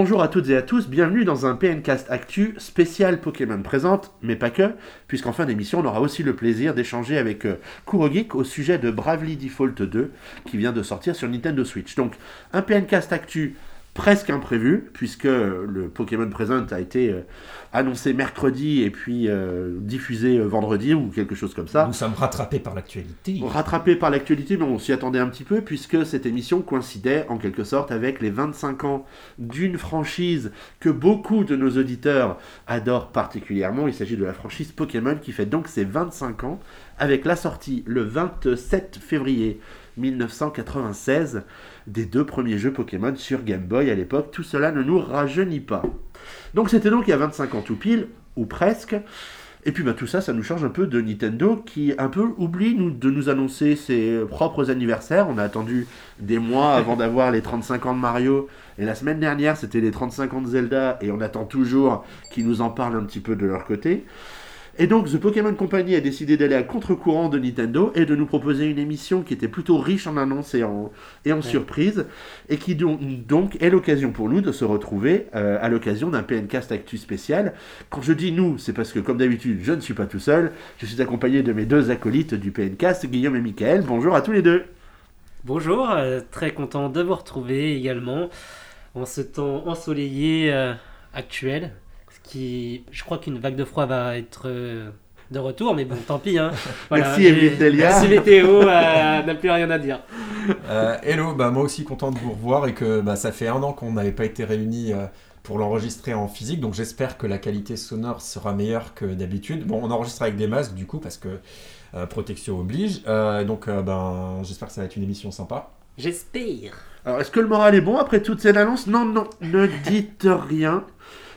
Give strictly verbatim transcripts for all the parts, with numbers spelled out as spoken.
Bonjour à toutes et à tous, bienvenue dans un PNcast Actu spécial Pokémon présente, mais pas que, puisqu'en fin d'émission, on aura aussi le plaisir d'échanger avec euh, Kurogeek au sujet de Bravely Default deux, qui vient de sortir sur Nintendo Switch. Donc, un PNcast Actu presque imprévu, puisque euh, le Pokémon présente a été euh, annoncé mercredi et puis euh, diffusé euh, vendredi, ou quelque chose comme ça. Nous sommes rattrapés par l'actualité. Rattrapés par l'actualité, mais on s'y attendait un petit peu, puisque cette émission coïncidait en quelque sorte avec les vingt-cinq ans d'une franchise que beaucoup de nos auditeurs adorent particulièrement. Il s'agit de la franchise Pokémon, qui fait donc ses vingt-cinq ans, avec la sortie le vingt-sept février mille neuf cent quatre-vingt-seize des deux premiers jeux Pokémon sur Game Boy à l'époque. Tout cela ne nous rajeunit pas. Donc c'était donc il y a vingt-cinq ans tout pile, ou presque. Et puis bah, tout ça, ça nous change un peu de Nintendo, qui un peu oublie nous, de nous annoncer ses propres anniversaires. On a attendu des mois avant d'avoir les trente-cinq ans de Mario. Et la semaine dernière, c'était les trente-cinq ans de Zelda. Et on attend toujours qu'ils nous en parlent un petit peu de leur côté. Et donc, The Pokémon Company a décidé d'aller à contre-courant de Nintendo et de nous proposer une émission qui était plutôt riche en annonces et en, et en ouais. surprises, et qui don, donc est l'occasion pour nous de se retrouver euh, à l'occasion d'un PNcast Actu spécial. Quand je dis « nous », c'est parce que, comme d'habitude, je ne suis pas tout seul. Je suis accompagné de mes deux acolytes du PNcast, Guillaume et Mickaël. Bonjour à tous les deux. Bonjour, euh, très content de vous retrouver également en ce temps ensoleillé euh, actuel. Qui, je crois qu'une vague de froid va être euh, de retour, mais bon, tant pis. Hein. Voilà, merci Émile Delia. Merci Météo, euh, n'a plus rien à dire. Euh, hello, bah, moi aussi content de vous revoir et que bah, ça fait un an qu'on n'avait pas été réunis euh, pour l'enregistrer en physique, donc j'espère que la qualité sonore sera meilleure que d'habitude. Bon, on enregistre avec des masques du coup, parce que euh, protection oblige, euh, donc euh, ben, j'espère que ça va être une émission sympa. J'espère. Alors, est-ce que le moral est bon après toutes ces annonces ? Non, non, ne dites rien.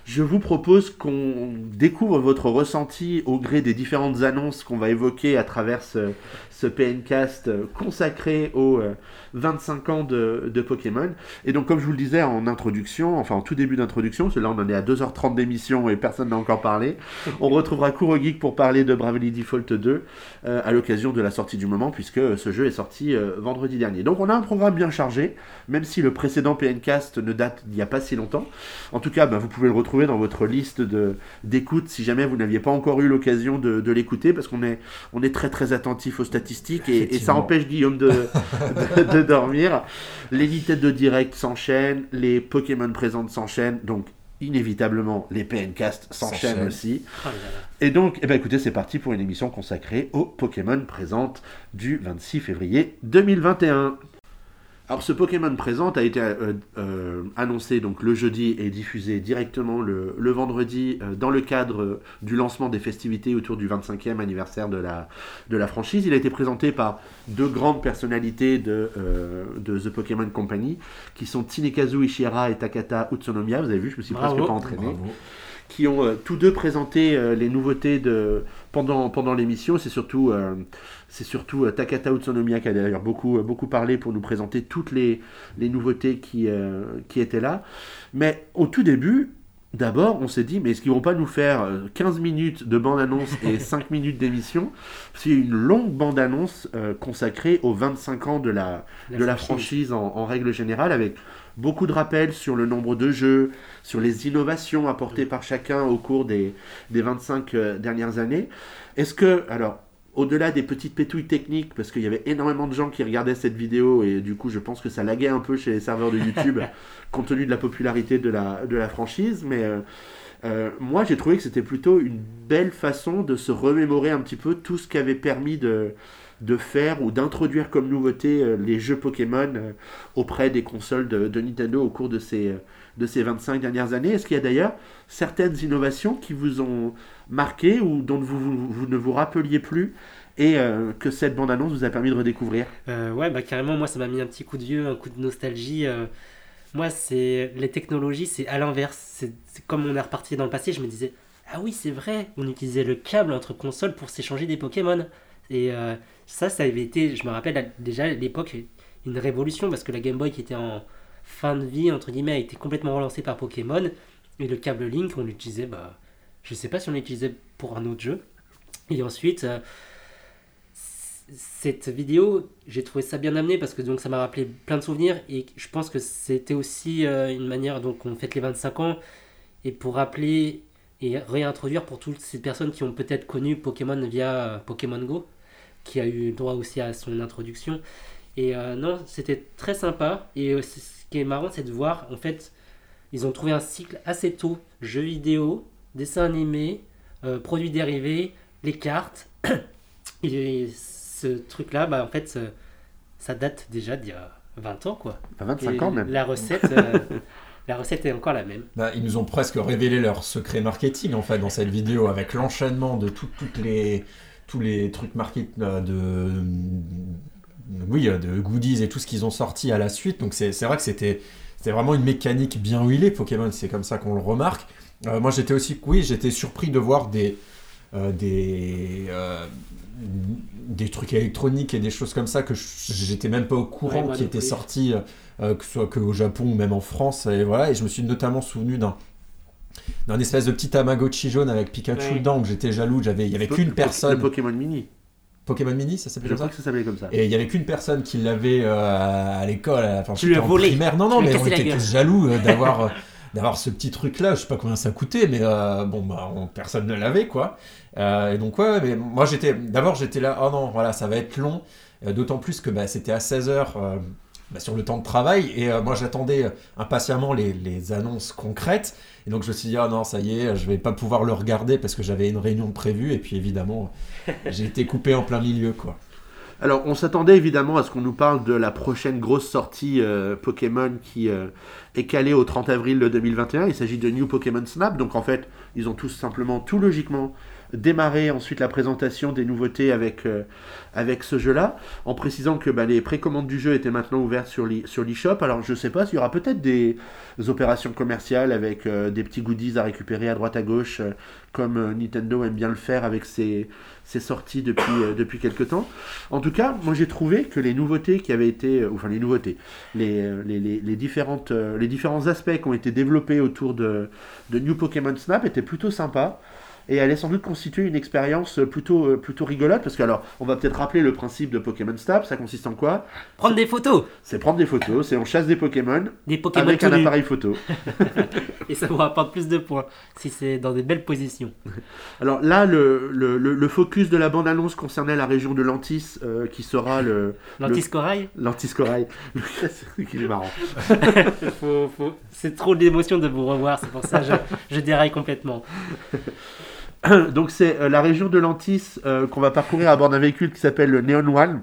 Je vous propose qu'on découvre votre ressenti au gré des différentes annonces qu'on va évoquer à travers ce, ce PNcast consacré aux vingt-cinq ans de, de Pokémon. Et donc, comme je vous le disais en introduction, enfin en tout début d'introduction, parce que là on en est à deux heures trente d'émission et personne n'a encore parlé, on retrouvera Kurogeek pour parler de Bravely Default deux euh, à l'occasion de la sortie du moment, puisque ce jeu est sorti euh, vendredi dernier. Donc on a un programme bien chargé, même si le précédent PNcast ne date d'il n'y a pas si longtemps. En tout cas, bah, vous pouvez le retrouver dans votre liste de, d'écoute si jamais vous n'aviez pas encore eu l'occasion de, de l'écouter, parce qu'on est, on est très très attentif aux statistiques et, et ça empêche Guillaume de, de, de dormir. Les Nintendo Direct s'enchaînent, les Pokémon présentes s'enchaînent, donc inévitablement les PNcast s'enchaînent s'enchaîne. aussi. Oh là là. Et donc eh ben, écoutez, c'est parti pour une émission consacrée aux Pokémon présentes du vingt-six février deux mille vingt et un. Alors, ce Pokémon présente a été euh, euh, annoncé donc, le jeudi et diffusé directement le, le vendredi euh, dans le cadre euh, du lancement des festivités autour du vingt-cinquième anniversaire de la, de la franchise. Il a été présenté par deux grandes personnalités de, euh, de The Pokémon Company, qui sont Tsunekazu Ishihara et Takato Utsunomiya. Vous avez vu, je me suis bravo, presque pas entraîné. Bravo. Qui ont euh, tous deux présenté euh, les nouveautés de, pendant, pendant l'émission. C'est surtout, euh, c'est surtout euh, Takato Utsunomiya qui a d'ailleurs beaucoup, euh, beaucoup parlé pour nous présenter toutes les, les nouveautés qui, euh, qui étaient là. Mais au tout début, d'abord, on s'est dit, mais est-ce qu'ils ne vont pas nous faire quinze minutes de bande-annonce et cinq minutes d'émission ? C'est une longue bande-annonce euh, consacrée aux vingt-cinq ans de la, la, de la franchise en, en règle générale, avec beaucoup de rappels sur le nombre de jeux, sur les innovations apportées par chacun au cours des, des vingt-cinq euh, dernières années. Est-ce que, alors, au-delà des petites pétouilles techniques, parce qu'il y avait énormément de gens qui regardaient cette vidéo et du coup je pense que ça laguait un peu chez les serveurs de YouTube compte tenu de la popularité de la, de la franchise, mais euh, euh, moi j'ai trouvé que c'était plutôt une belle façon de se remémorer un petit peu tout ce qu'avait permis de... de faire ou d'introduire comme nouveauté euh, les jeux Pokémon euh, auprès des consoles de, de Nintendo au cours de ces, euh, de ces vingt-cinq dernières années. Est-ce qu'il y a d'ailleurs certaines innovations qui vous ont marqué ou dont vous, vous, vous ne vous rappeliez plus et euh, que cette bande-annonce vous a permis de redécouvrir ? euh, Ouais, bah carrément, moi ça m'a mis un petit coup de vieux, un coup de nostalgie. Euh, moi, c'est les technologies, c'est à l'inverse. C'est, c'est comme on est reparti dans le passé, je me disais « Ah oui, c'est vrai, on utilisait le câble entre consoles pour s'échanger des Pokémon !» Et euh, ça, ça avait été, je me rappelle déjà à l'époque, une révolution parce que la Game Boy qui était en fin de vie, entre guillemets, a été complètement relancée par Pokémon. Et le câble Link, on l'utilisait, bah, je sais pas si on l'utilisait pour un autre jeu. Et ensuite, euh, cette vidéo, j'ai trouvé ça bien amené parce que donc ça m'a rappelé plein de souvenirs et je pense que c'était aussi euh, une manière, donc on fête les vingt-cinq ans, et pour rappeler et réintroduire pour toutes ces personnes qui ont peut-être connu Pokémon via euh, Pokémon Go, qui a eu droit aussi à son introduction. Et euh, non, c'était très sympa, et euh, ce qui est marrant c'est de voir, en fait, ils ont trouvé un cycle assez tôt, jeux vidéo, dessins animés, euh, produits dérivés, les cartes, et ce truc-là, bah, en fait, ça date déjà d'il y a vingt ans, quoi. Bah, vingt-cinq ans, même. La recette, euh, la recette est encore la même. Bah, ils nous ont presque révélé leur secret marketing, en fait, dans cette vidéo, avec l'enchaînement de tout, toutes les, tous les trucs marketing de... Oui, de goodies et tout ce qu'ils ont sorti à la suite. Donc, c'est, c'est vrai que c'était, c'était vraiment une mécanique bien huilée, Pokémon. C'est comme ça qu'on le remarque. Euh, moi, j'étais aussi... Oui, j'étais surpris de voir des... Euh, des... Euh, des trucs électroniques et des choses comme ça que je, j'étais même pas au courant, ouais, qui étaient sortis euh, que ce soit qu'au Japon ou même en France, et voilà. Et je me suis notamment souvenu d'un d'un espèce de petit Tamagotchi jaune avec Pikachu, ouais, dedans, que j'étais jaloux. J'avais, il y avait po- qu'une personne. Le Pokémon Mini. Pokémon Mini, ça s'appelait comme ça. Je crois que ça s'appelait comme ça. Et il y avait qu'une personne qui l'avait euh, à l'école, enfin tu l'as volé. Primaire. Non, non, tu mais on était tous jaloux euh, d'avoir euh, d'avoir ce petit truc là, je sais pas combien ça coûtait, mais euh, bon bah on, personne ne l'avait, quoi. Euh, et donc ouais, mais moi j'étais d'abord j'étais là, oh non, voilà, ça va être long, euh, d'autant plus que bah c'était à seize heures euh, bah, sur le temps de travail, et euh, moi j'attendais impatiemment les les annonces concrètes, et donc je me suis dit, oh non, ça y est, je vais pas pouvoir le regarder parce que j'avais une réunion prévue, et puis évidemment j'ai été coupé en plein milieu, quoi. Alors, on s'attendait évidemment à ce qu'on nous parle de la prochaine grosse sortie euh, Pokémon qui euh, est calée au trente avril deux mille vingt et un. Il s'agit de New Pokémon Snap. Donc, en fait, ils ont tous simplement, tout logiquement, démarré ensuite la présentation des nouveautés avec, euh, avec ce jeu-là, en précisant que bah, les précommandes du jeu étaient maintenant ouvertes sur, l'e- sur l'eShop. Alors, je ne sais pas, il y aura peut-être des opérations commerciales avec euh, des petits goodies à récupérer à droite à gauche, euh, comme euh, Nintendo aime bien le faire avec ses... C'est sorti depuis, euh, depuis quelques temps. En tout cas, moi j'ai trouvé que les nouveautés qui avaient été, euh, enfin les nouveautés, les, les, les, les, différentes, euh, les différents aspects qui ont été développés autour de, de New Pokémon Snap étaient plutôt sympas et allaient sans doute constituer une expérience plutôt, euh, plutôt rigolote. Parce que, alors, on va peut-être rappeler le principe de Pokémon Snap, ça consiste en quoi ? Prendre des photos ! C'est prendre des photos, c'est on chasse des Pokémon, des Pokémon avec un appareil photo. Et ça vous rapporte plus de points, si c'est dans des belles positions. Alors là, le, le, le, le focus de la bande-annonce concernait la région de Lantis, euh, qui sera le... Lantis Corail ? Lantis Corail. Il est marrant. faut, faut... C'est trop d'émotion de vous revoir, c'est pour ça que je, je déraille complètement. Donc c'est euh, la région de Lantis euh, qu'on va parcourir à bord d'un véhicule qui s'appelle le Neon Whale,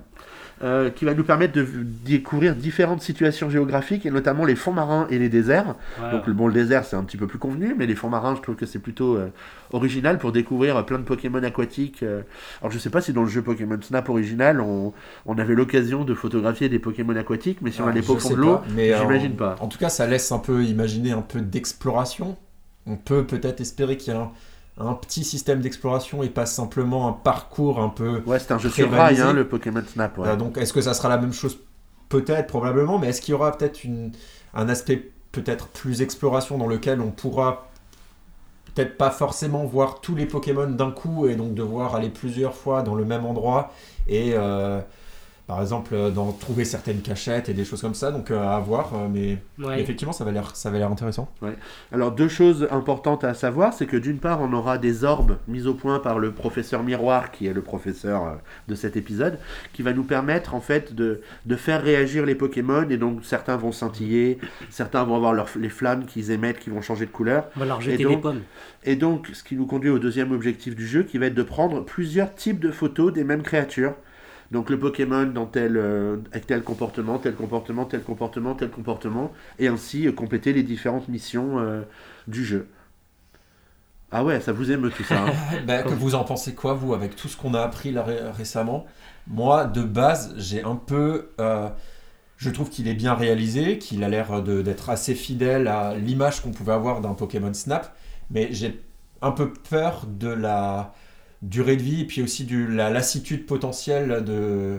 euh, qui va nous permettre de découvrir différentes situations géographiques, et notamment les fonds marins et les déserts. Wow. Donc bon, le désert c'est un petit peu plus convenu, mais les fonds marins, je trouve que c'est plutôt euh, original pour découvrir euh, plein de Pokémon aquatiques. Euh. Alors je sais pas si dans le jeu Pokémon Snap original on, on avait l'occasion de photographier des Pokémon aquatiques, mais si on allait pas au fond de l'eau, mais j'imagine pas. En tout cas, ça laisse un peu imaginer un peu d'exploration. On peut peut-être espérer qu'il y a un... un petit système d'exploration et pas simplement un parcours un peu... Ouais, c'est un jeu sur rail, hein, le Pokémon Snap. Ouais. Euh, donc, est-ce que ça sera la même chose ? Peut-être, probablement, mais est-ce qu'il y aura peut-être une, un aspect peut-être plus exploration dans lequel on pourra peut-être pas forcément voir tous les Pokémon d'un coup et donc devoir aller plusieurs fois dans le même endroit et, euh, par exemple, dans, trouver certaines cachettes et des choses comme ça, donc euh, à voir, euh, mais ouais. Effectivement, ça va l'air, ça va l'air intéressant. Ouais. Alors, deux choses importantes à savoir, c'est que d'une part, on aura des orbes mis au point par le professeur Miroir, qui est le professeur euh, de cet épisode, qui va nous permettre, en fait, de, de faire réagir les Pokémon, et donc certains vont scintiller, certains vont avoir leur, les flammes qu'ils émettent, qui vont changer de couleur. On va leur jeter des pommes. Et donc, ce qui nous conduit au deuxième objectif du jeu, qui va être de prendre plusieurs types de photos des mêmes créatures. Donc le Pokémon dans tel, euh, avec tel comportement, tel comportement, tel comportement, tel comportement, et ainsi euh, compléter les différentes missions euh, du jeu. Ah ouais, ça vous émeut tout ça. Hein. Bah, que vous en pensez quoi, vous, avec tout ce qu'on a appris là ré- récemment ? Moi, de base, j'ai un peu... Euh, je trouve qu'il est bien réalisé, qu'il a l'air de, d'être assez fidèle à l'image qu'on pouvait avoir d'un Pokémon Snap, mais j'ai un peu peur de la... durée de vie et puis aussi de la lassitude potentielle de,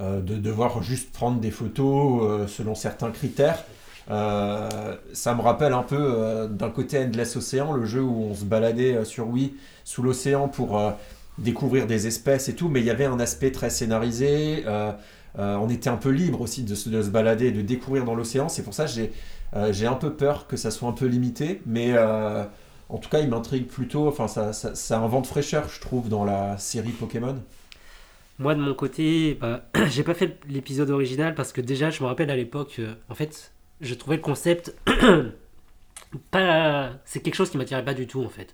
euh, de devoir juste prendre des photos euh, selon certains critères. Euh, ça me rappelle un peu euh, d'un côté Endless Ocean, le jeu où on se baladait euh, sur Wii sous l'océan pour euh, découvrir des espèces et tout, mais il y avait un aspect très scénarisé. Euh, euh, on était un peu libre aussi de se, de se balader et de découvrir dans l'océan. C'est pour ça que j'ai, euh, j'ai un peu peur que ça soit un peu limité, mais euh, en tout cas, il m'intrigue plutôt. Enfin, ça, ça, ça a un vent de fraîcheur, je trouve, dans la série Pokémon. Moi, de mon côté, bah, j'ai pas fait l'épisode original parce que déjà, je me rappelle à l'époque, euh, en fait, je trouvais le concept pas. C'est quelque chose qui m'attirait pas du tout, en fait.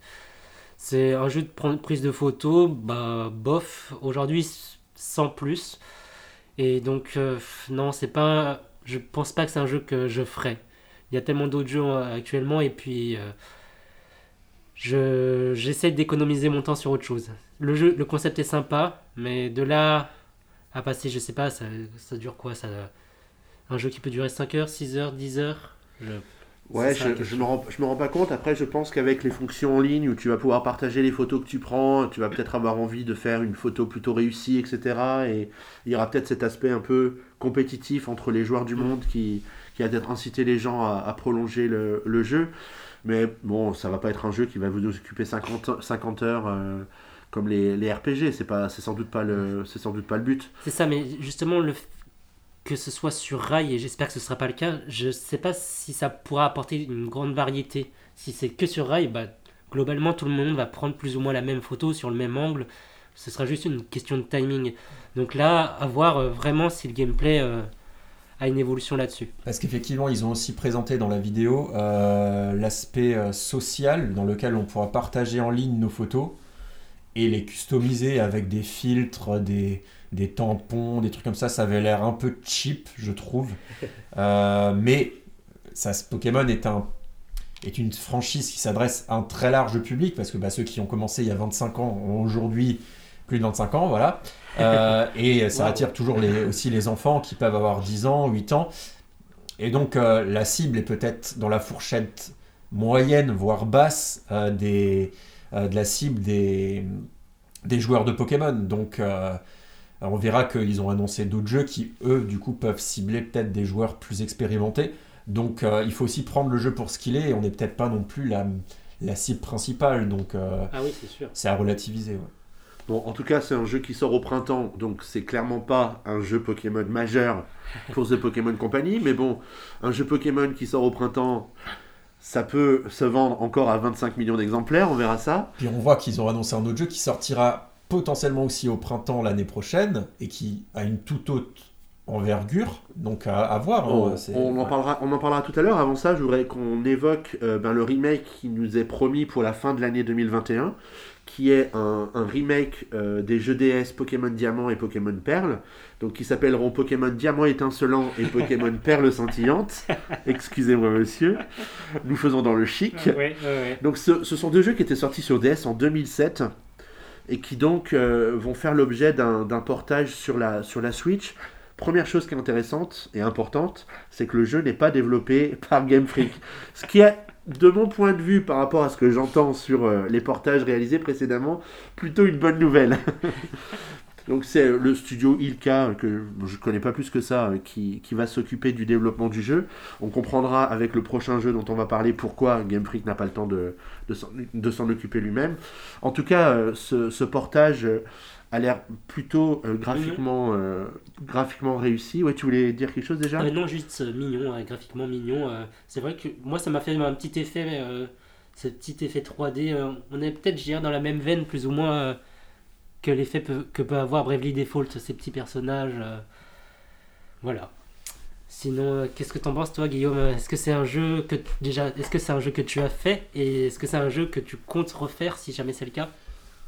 C'est un jeu de prise de photo, bah bof, aujourd'hui sans plus. Et donc euh, non, c'est pas, je pense pas que c'est un jeu que je ferais. Il y a tellement d'autres jeux actuellement et puis euh, je j'essaie d'économiser mon temps sur autre chose. Le jeu, le concept est sympa, mais de là à passer, je sais pas, ça, ça dure quoi ça, un jeu qui peut durer cinq heures, six heures, dix heures. Je... Ouais, ça, je, je, me rends, je me rends pas compte. Après, je pense qu'avec les fonctions en ligne où tu vas pouvoir partager les photos que tu prends, tu vas peut-être avoir envie de faire une photo plutôt réussie, et cetera. Et il y aura peut-être cet aspect un peu compétitif entre les joueurs du monde qui, qui a peut-être incité les gens à, à prolonger le, le jeu. Mais bon, ça va pas être un jeu qui va vous occuper cinquante, cinquante heures euh, comme les, les R P G. C'est, pas, c'est, sans doute pas le, c'est sans doute pas le but. C'est ça, mais justement, le que ce soit sur rail, et j'espère que ce ne sera pas le cas, je ne sais pas si ça pourra apporter une grande variété. Si c'est que sur rail, bah, globalement, tout le monde va prendre plus ou moins la même photo sur le même angle. Ce sera juste une question de timing. Donc là, à voir euh, vraiment si le gameplay euh, a une évolution là-dessus. Parce qu'effectivement, ils ont aussi présenté dans la vidéo euh, l'aspect euh, social dans lequel on pourra partager en ligne nos photos et les customiser avec des filtres, des... des tampons, des trucs comme ça. Ça avait l'air un peu cheap, je trouve. Euh, mais ça, Pokémon est, un, est une franchise qui s'adresse à un très large public, parce que bah, ceux qui ont commencé il y a vingt-cinq ans ont aujourd'hui plus de vingt-cinq ans, voilà. Euh, et ça wow. attire toujours les, aussi les enfants qui peuvent avoir dix ans, huit ans. Et donc, euh, la cible est peut-être dans la fourchette moyenne, voire basse, euh, des, euh, de la cible des, des joueurs de Pokémon. Donc... Euh, Alors on verra qu'ils ont annoncé d'autres jeux qui, eux, du coup, peuvent cibler peut-être des joueurs plus expérimentés. Donc, euh, il faut aussi prendre le jeu pour ce qu'il est. Et on n'est peut-être pas non plus la, la cible principale. Donc, euh, ah oui, c'est sûr. C'est à relativiser. Ouais. Bon, en tout cas, c'est un jeu qui sort au printemps. Donc, c'est clairement pas un jeu Pokémon majeur pour The Pokémon Company. Mais bon, un jeu Pokémon qui sort au printemps... Ça peut se vendre encore à vingt-cinq millions d'exemplaires. On verra ça. Puis, on voit qu'ils ont annoncé un autre jeu qui sortira... potentiellement aussi au printemps l'année prochaine et qui a une toute autre envergure, donc à, à voir. Oh, hein, c'est... On, en parlera, on en parlera tout à l'heure. Avant ça, je voudrais qu'on évoque euh, ben, le remake qui nous est promis pour la fin de l'année deux mille vingt et un, qui est un, un remake euh, des jeux D S Pokémon Diamant et Pokémon Perle, donc qui s'appelleront Pokémon Diamant étincelant et Pokémon Perle scintillante. Excusez-moi, monsieur, nous faisons dans le chic. Ah, ouais, ouais, ouais. Donc ce, ce sont deux jeux qui étaient sortis sur D S en deux mille sept, et qui donc euh, vont faire l'objet d'un, d'un portage sur la, sur la Switch. Première chose qui est intéressante et importante, c'est que le jeu n'est pas développé par Game Freak. Ce qui est, de mon point de vue, par rapport à ce que j'entends sur euh, les portages réalisés précédemment, plutôt une bonne nouvelle. Donc c'est le studio I L C A, que je ne connais pas plus que ça, qui, qui va s'occuper du développement du jeu. On comprendra avec le prochain jeu dont on va parler pourquoi Game Freak n'a pas le temps de, de, s'en, de s'en occuper lui-même. En tout cas, ce, ce portage a l'air plutôt graphiquement, euh, graphiquement réussi. Ouais, tu voulais dire quelque chose déjà ? euh, Non, juste euh, mignon, hein, graphiquement mignon. Euh, c'est vrai que moi, ça m'a fait un petit effet, euh, ce petit effet trois D. Euh, on est peut-être, je dirais, dans la même veine, plus ou moins... Euh, que l'effet peut, que peut avoir Bravely Default, ces petits personnages. Euh, voilà. Sinon, euh, qu'est-ce que t'en penses, toi, Guillaume ? Est-ce que c'est un jeu que t- déjà, est-ce que c'est un jeu que tu as fait ? Et est-ce que c'est un jeu que tu comptes refaire, si jamais c'est le cas ?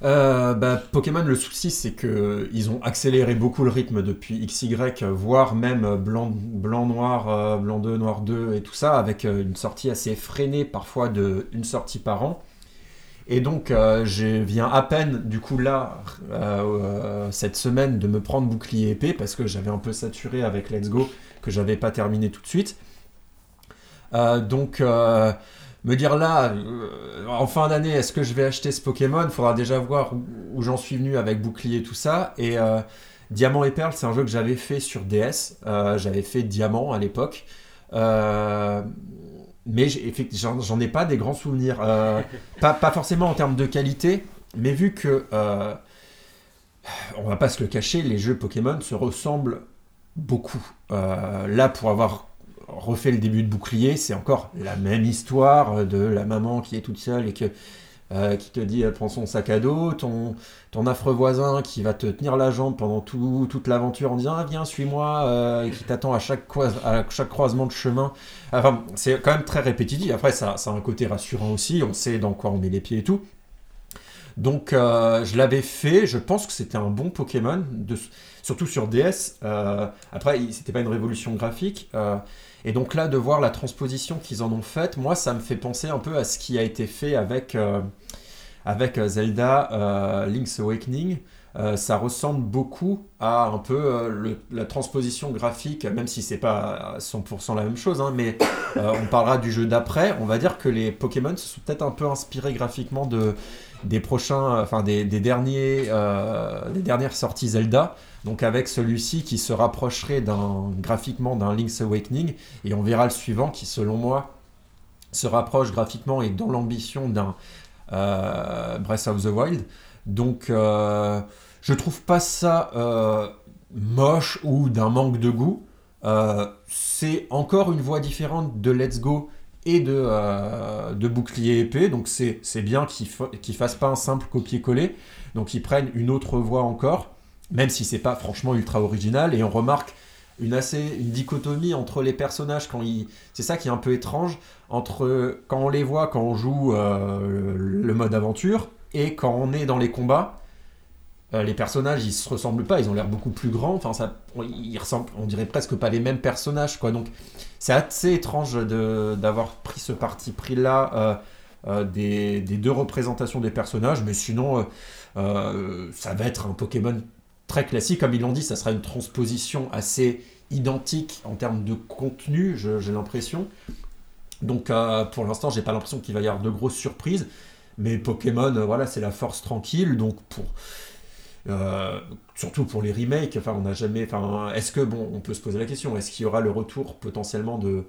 euh, bah, Pokémon, le souci, c'est que ils ont accéléré beaucoup le rythme depuis X Y, voire même blanc, blanc noir, euh, blanc deux, noir deux, et tout ça, avec une sortie assez effrénée, parfois de une sortie par an. Et donc, euh, je viens à peine, du coup, là, euh, cette semaine, de me prendre Bouclier Épée, parce que j'avais un peu saturé avec Let's Go, que j'avais pas terminé tout de suite. Euh, donc, euh, me dire là, euh, en fin d'année, est-ce que je vais acheter ce Pokémon ? Il faudra déjà voir où, où j'en suis venu avec Bouclier et tout ça. Et euh, Diamant et Perle, c'est un jeu que j'avais fait sur D S. Euh, j'avais fait Diamant à l'époque. Euh... Mais j'en, j'en ai pas des grands souvenirs. Euh, pas, pas forcément en termes de qualité, mais vu que euh, on va pas se le cacher, les jeux Pokémon se ressemblent beaucoup. Euh, là, pour avoir refait le début de Bouclier, c'est encore la même histoire de la maman qui est toute seule et que, euh, qui te dit « prends son sac à dos », ton, ton affreux voisin qui va te tenir la jambe pendant tout, toute l'aventure en disant « ah, viens, suis-moi euh, » et qui t'attend à chaque, croise, à chaque croisement de chemin. Enfin, c'est quand même très répétitif. Après, ça, ça a un côté rassurant aussi, on sait dans quoi on met les pieds et tout. Donc, euh, je l'avais fait, je pense que c'était un bon Pokémon, de, surtout sur D S. Euh, après, c'était pas une révolution graphique. Euh, et donc là, de voir la transposition qu'ils en ont faite, moi, ça me fait penser un peu à ce qui a été fait avec, euh, avec Zelda, euh, Link's Awakening. Euh, ça ressemble beaucoup à un peu euh, le, la transposition graphique, même si c'est pas cent pour cent la même chose, hein, mais euh, on parlera du jeu d'après. On va dire que les Pokémon se sont peut-être un peu inspirés graphiquement de... des prochains, enfin des, des derniers, euh, des dernières sorties Zelda, donc avec celui-ci qui se rapprocherait d'un, graphiquement d'un Link's Awakening, et on verra le suivant qui, selon moi, se rapproche graphiquement et dans l'ambition d'un euh, Breath of the Wild. Donc, euh, je trouve pas ça euh, moche ou d'un manque de goût. Euh, c'est encore une voie différente de Let's Go et de, euh, de Bouclier Épée, donc c'est, c'est bien qu'ils fa- qu'ils fassent pas un simple copier-coller, donc ils prennent une autre voie encore, même si c'est pas franchement ultra original, et on remarque une assez une dichotomie entre les personnages, quand ils... c'est ça qui est un peu étrange, entre quand on les voit, quand on joue euh, le mode aventure, et quand on est dans les combats, euh, les personnages ils se ressemblent pas, ils ont l'air beaucoup plus grands, enfin ça, on, ils ressemblent, on dirait presque pas les mêmes personnages, quoi, donc... C'est assez étrange de, d'avoir pris ce parti pris-là euh, euh, des, des deux représentations des personnages, mais sinon, euh, euh, ça va être un Pokémon très classique. Comme ils l'ont dit, ça sera une transposition assez identique en termes de contenu, je, j'ai l'impression. Donc, euh, pour l'instant, j'ai pas l'impression qu'il va y avoir de grosses surprises, mais Pokémon, euh, voilà, c'est la force tranquille, donc pour... Euh, surtout pour les remakes, enfin on n'a jamais, enfin est-ce que bon, on peut se poser la question, est-ce qu'il y aura le retour potentiellement de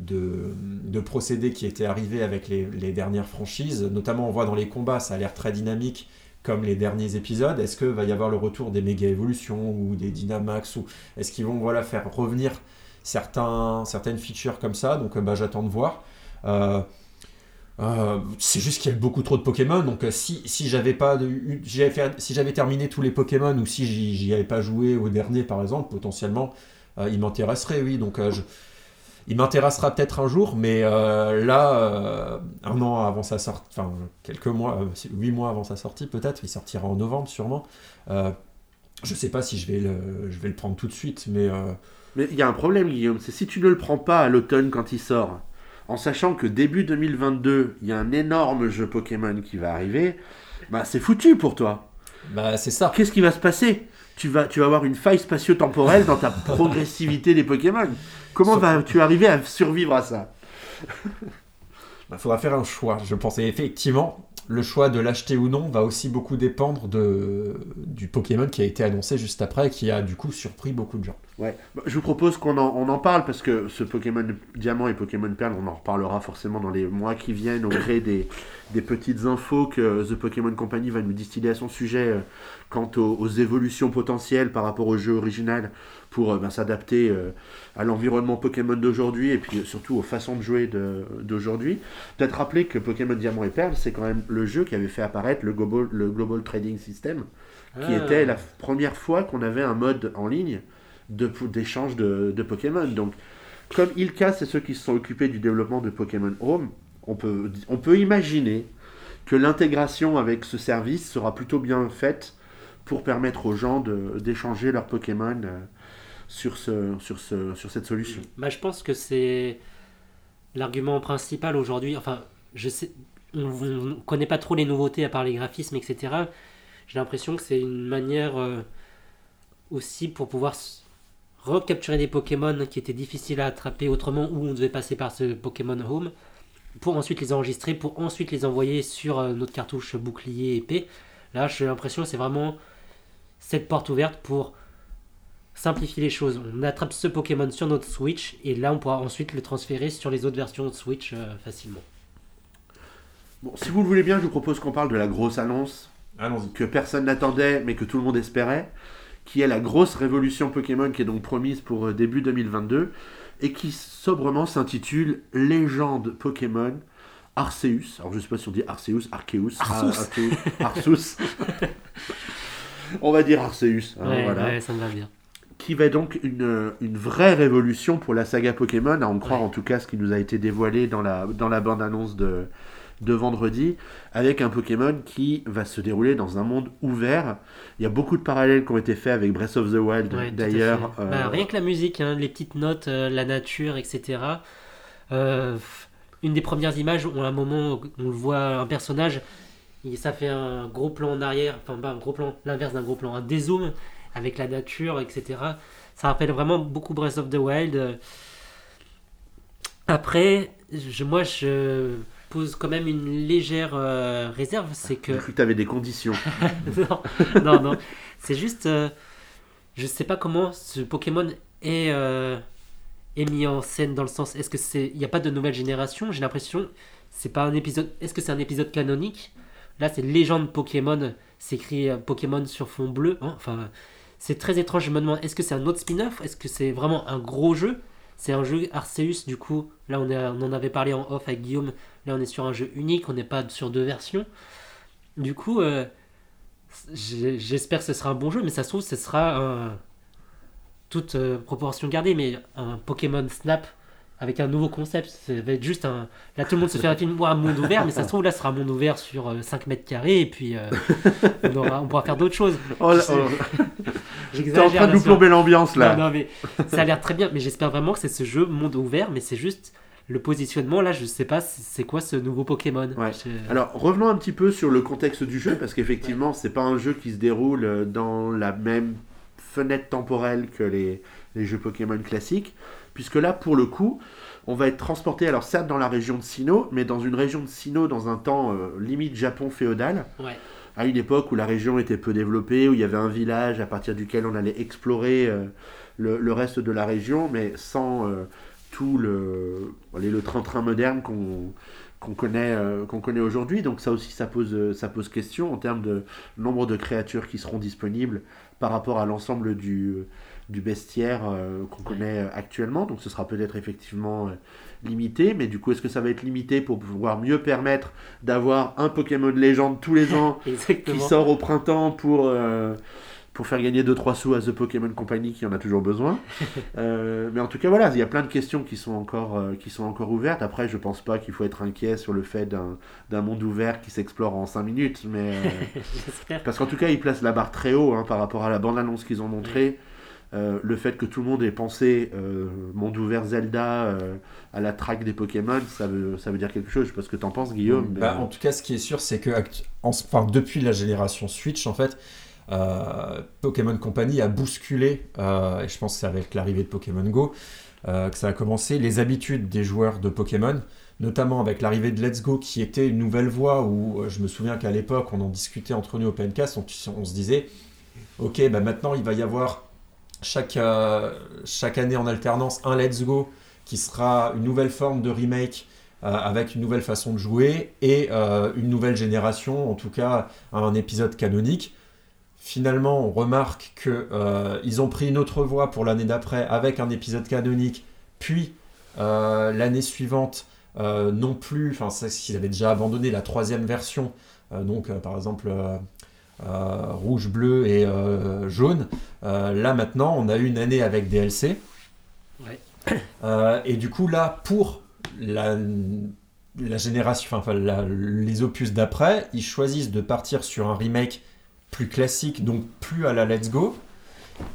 de, de procédés qui étaient arrivés avec les, les dernières franchises, notamment on voit dans les combats, ça a l'air très dynamique comme les derniers épisodes. Est-ce que va y avoir le retour des méga évolutions ou des Dynamax, ou est-ce qu'ils vont voilà faire revenir certains certaines features comme ça? Donc bah j'attends de voir. Euh, Euh, c'est juste qu'il y a beaucoup trop de Pokémon, donc euh, si, si, j'avais pas de, j'avais fait, si j'avais terminé tous les Pokémon, ou si j'y, j'y avais pas joué au dernier par exemple, potentiellement euh, il m'intéresserait, oui, donc euh, je, il m'intéressera peut-être un jour, mais euh, là euh, un an avant sa sortie, enfin quelques mois, euh, huit mois avant sa sortie peut-être, il sortira en novembre sûrement, euh, je sais pas si je vais le, je vais le prendre tout de suite, mais euh... mais il y a un problème, Guillaume, c'est si tu ne le prends pas à l'automne quand il sort, en sachant que début deux mille vingt-deux, il y a un énorme jeu Pokémon qui va arriver, bah c'est foutu pour toi. Bah c'est ça. Qu'est-ce qui va se passer ? Tu vas, tu vas avoir une faille spatio-temporelle dans ta progressivité des Pokémon. Comment Sur... vas-tu arriver à survivre à ça ? Il faudra faire un choix, je pense. Et effectivement, le choix de l'acheter ou non va aussi beaucoup dépendre de... du Pokémon qui a été annoncé juste après et qui a du coup surpris beaucoup de gens. Ouais. Je vous propose qu'on en, on en parle, parce que ce Pokémon Diamant et Pokémon Perle, on en reparlera forcément dans les mois qui viennent au gré des, des petites infos que The Pokémon Company va nous distiller à son sujet quant aux, aux évolutions potentielles par rapport au jeu original pour ben, s'adapter à l'environnement Pokémon d'aujourd'hui et puis surtout aux façons de jouer de, d'aujourd'hui. Peut-être rappeler que Pokémon Diamant et Perle, c'est quand même le jeu qui avait fait apparaître le Global, le global Trading System, qui ah. était la première fois qu'on avait un mode en ligne De, d'échange de, de Pokémon. Donc, comme I L C A, c'est ceux qui se sont occupés du développement de Pokémon Home, on peut, on peut imaginer que l'intégration avec ce service sera plutôt bien faite pour permettre aux gens de, d'échanger leurs Pokémon sur, ce, sur, ce, sur cette solution. Bah, je pense que c'est l'argument principal aujourd'hui. Enfin, je sais, on ne connaît pas trop les nouveautés à part les graphismes, et cetera. J'ai l'impression que c'est une manière euh, aussi pour pouvoir recapturer des Pokémon qui étaient difficiles à attraper autrement, où on devait passer par ce Pokémon Home, pour ensuite les enregistrer, pour ensuite les envoyer sur notre cartouche Bouclier Épée. Là, j'ai l'impression que c'est vraiment cette porte ouverte pour simplifier les choses. On attrape ce Pokémon sur notre Switch, et là, on pourra ensuite le transférer sur les autres versions de Switch euh, facilement. Bon, si vous le voulez bien, je vous propose qu'on parle de la grosse annonce Allons-y. Que personne n'attendait, mais que tout le monde espérait, qui est la grosse révolution Pokémon qui est donc promise pour début deux mille vingt-deux, et qui sobrement s'intitule « Légende Pokémon Arceus ». Alors je ne sais pas si on dit Arceus, Arceus, Arceus, Arceus. On va dire Arceus. Hein, ouais, voilà. Ouais, ça me va bien. Qui va donc une, une vraie révolution pour la saga Pokémon, à en croire ouais. en tout cas ce qui nous a été dévoilé dans la, dans la bande-annonce de, de vendredi, avec un Pokémon qui va se dérouler dans un monde ouvert. Il y a beaucoup de parallèles qui ont été faits avec Breath of the Wild ouais, d'ailleurs. Euh... Bah, rien que la musique, hein, les petites notes, euh, la nature, et cetera. Euh, une des premières images, où à un moment où on voit un personnage, et ça fait un gros plan en arrière, enfin pas un gros plan, l'inverse d'un gros plan, un dézoom, avec la nature, et cetera. Ça rappelle vraiment beaucoup Breath of the Wild. Après, je, moi, je pose quand même une légère euh, réserve, c'est que... J'ai cru que tu avais des conditions. non, non, non. C'est juste... Euh, je sais pas comment ce Pokémon est, euh, est mis en scène, dans le sens... Est-ce que c'est... Il n'y a pas de nouvelle génération, j'ai l'impression. C'est pas un épisode... Est-ce que c'est un épisode canonique ? Là, c'est Légende Pokémon. C'est écrit Pokémon sur fond bleu. Hein, enfin... C'est très étrange, je me demande, est-ce que c'est un autre spin-off ? Est-ce que c'est vraiment un gros jeu ? C'est un jeu Arceus, du coup, là on, est, on en avait parlé en off avec Guillaume, là on est sur un jeu unique, on n'est pas sur deux versions. Du coup, euh, j'espère que ce sera un bon jeu, mais ça se trouve, ce sera, un, toute euh, proportion gardée, mais un Pokémon Snap avec un nouveau concept. Ça va être juste un... Là tout le monde se fait un film, un monde ouvert, mais ça se trouve là ce sera un monde ouvert sur euh, cinq mètres carrés, et puis euh, on, aura, on pourra faire d'autres choses. Oh là, oh. T'es en train de nous plomber l'ambiance là. Non, non, mais ça a l'air très bien, mais j'espère vraiment que c'est ce jeu monde ouvert, mais c'est juste le positionnement là, je sais pas c'est quoi ce nouveau Pokémon. Ouais. Je... Alors revenons un petit peu sur le contexte du jeu, parce qu'effectivement ouais. c'est pas un jeu qui se déroule dans la même fenêtre temporelle que les, les jeux Pokémon classiques, puisque là pour le coup on va être transporté, alors certes dans la région de Sinnoh, mais dans une région de Sinnoh dans un temps euh, limite Japon féodal. Ouais. À une époque où la région était peu développée, où il y avait un village à partir duquel on allait explorer euh, le, le reste de la région, mais sans euh, tout le, allez, le train-train moderne qu'on, qu'on connaît, euh, qu'on connaît aujourd'hui. Donc ça aussi, ça pose, ça pose question en termes de nombre de créatures qui seront disponibles par rapport à l'ensemble du, du bestiaire euh, qu'on connaît actuellement. Donc ce sera peut-être effectivement... Euh, limité, mais du coup est-ce que ça va être limité pour pouvoir mieux permettre d'avoir un Pokémon légende tous les ans qui sort au printemps pour, euh, pour faire gagner deux trois sous à The Pokémon Company qui en a toujours besoin. euh, mais en tout cas voilà, il y a plein de questions qui sont encore, euh, qui sont encore ouvertes. Après je pense pas qu'il faut être inquiet sur le fait d'un, d'un monde ouvert qui s'explore en cinq minutes, mais euh, parce qu'en tout cas ils placent la barre très haut hein, par rapport à la bande-annonce qu'ils ont montrée. Euh, le fait que tout le monde ait pensé euh, monde ouvert Zelda euh, à la traque des Pokémon, ça veut, ça veut dire quelque chose. Je sais pas ce que t'en penses, Guillaume. Mais... Bah, en tout cas, ce qui est sûr, c'est que en, enfin, depuis la génération Switch, en fait, euh, Pokémon Company a bousculé, euh, et je pense que c'est avec l'arrivée de Pokémon Go, euh, que ça a commencé, les habitudes des joueurs de Pokémon, notamment avec l'arrivée de Let's Go, qui était une nouvelle voie où euh, je me souviens qu'à l'époque, on en discutait entre nous au P N K, on, on se disait, ok, bah, maintenant, il va y avoir Chaque, euh, chaque année en alternance un Let's Go qui sera une nouvelle forme de remake euh, avec une nouvelle façon de jouer et euh, une nouvelle génération, en tout cas un épisode canonique. Finalement on remarque que euh, ils ont pris une autre voie pour l'année d'après avec un épisode canonique, puis euh, l'année suivante euh, non plus, enfin c'est ce qu'ils avaient déjà abandonné, la troisième version euh, donc euh, par exemple euh, Euh, rouge, bleu et euh, jaune. Euh, là maintenant, on a eu une année avec D L C. Ouais. Euh, et du coup, là, pour la, la génération, enfin la, les opus d'après, ils choisissent de partir sur un remake plus classique, donc plus à la Let's Go,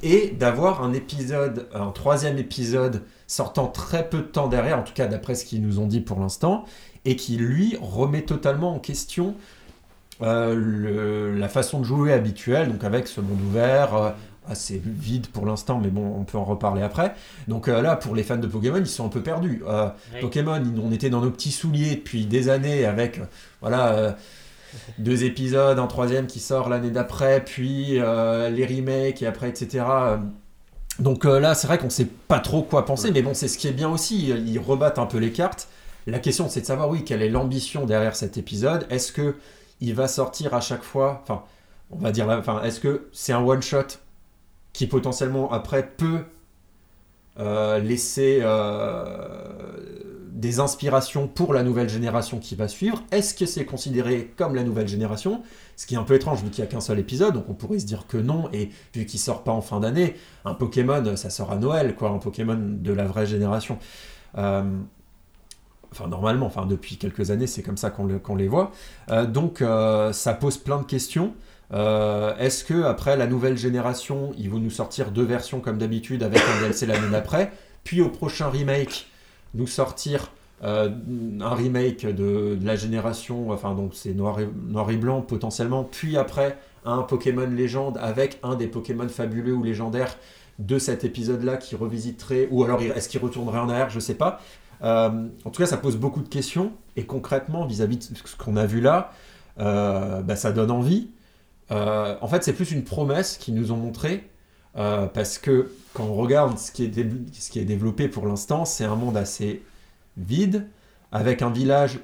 et d'avoir un épisode, un troisième épisode sortant très peu de temps derrière, en tout cas d'après ce qu'ils nous ont dit pour l'instant, et qui lui remet totalement en question. Euh, le, la façon de jouer habituelle, donc avec ce monde ouvert euh, assez vide pour l'instant, mais bon on peut en reparler après. Donc euh, là pour les fans de Pokémon ils sont un peu perdus. euh, oui. Pokémon, on était dans nos petits souliers depuis des années avec euh, voilà euh, deux épisodes, un troisième qui sort l'année d'après, puis euh, les remakes et après etc. Donc euh, là c'est vrai qu'on sait pas trop quoi penser, mais bon c'est ce qui est bien aussi, ils rebattent un peu les cartes. La question c'est de savoir oui quelle est l'ambition derrière cet épisode, est-ce que il va sortir à chaque fois, enfin, on va dire, enfin, est-ce que c'est un one-shot qui potentiellement après peut euh, laisser euh, des inspirations pour la nouvelle génération qui va suivre? Est-ce que c'est considéré comme la nouvelle génération? Ce qui est un peu étrange vu qu'il n'y a qu'un seul épisode, donc on pourrait se dire que non, et vu qu'il ne sort pas en fin d'année, un Pokémon, ça sort à Noël, quoi, un Pokémon de la vraie génération. Euh, Enfin, normalement, enfin, depuis quelques années, c'est comme ça qu'on, le, qu'on les voit. Euh, donc, euh, ça pose plein de questions. Euh, est-ce que après la nouvelle génération, ils vont nous sortir deux versions comme d'habitude avec un D L C l'année d'après, puis au prochain remake, nous sortir euh, un remake de, de la génération, enfin, donc c'est noir et, noir et blanc potentiellement, puis après un Pokémon légende avec un des Pokémon fabuleux ou légendaires de cet épisode-là qui revisiterait, ou alors est-ce qu'il retournerait en arrière, je sais pas. Euh, en tout cas, ça pose beaucoup de questions, et concrètement, vis-à-vis de ce qu'on a vu là, euh, bah, ça donne envie. Euh, en fait, c'est plus une promesse qu'ils nous ont montrée, euh, parce que quand on regarde ce qui est dé- ce qui est développé pour l'instant, c'est un monde assez vide, avec un village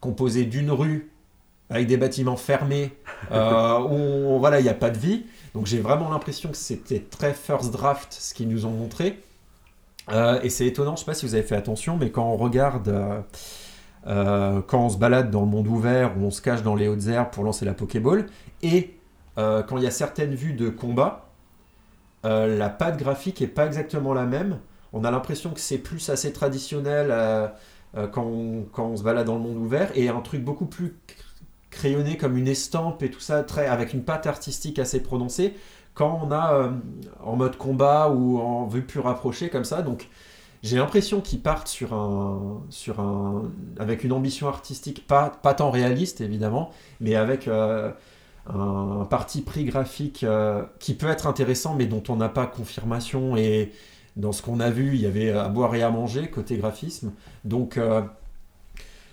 composé d'une rue, avec des bâtiments fermés, euh, où voilà, il n'y a pas de vie. Donc j'ai vraiment l'impression que c'était très first draft ce qu'ils nous ont montré. Euh, et c'est étonnant, je sais pas si vous avez fait attention, mais quand on regarde, euh, euh, quand on se balade dans le monde ouvert, où on se cache dans les hautes herbes pour lancer la Pokéball, et euh, quand il y a certaines vues de combat, euh, la patte graphique est pas exactement la même. On a l'impression que c'est plus assez traditionnel euh, euh, quand, on, quand on se balade dans le monde ouvert, et un truc beaucoup plus crayonné comme une estampe et tout ça, très, avec une patte artistique assez prononcée. Quand on a euh, en mode combat ou en vue plus rapprochée comme ça, donc j'ai l'impression qu'ils partent sur un, sur un, avec une ambition artistique pas, pas tant réaliste évidemment, mais avec euh, un, un parti pris graphique euh, qui peut être intéressant, mais dont on n'a pas confirmation. Et dans ce qu'on a vu, il y avait à boire et à manger côté graphisme. Donc euh,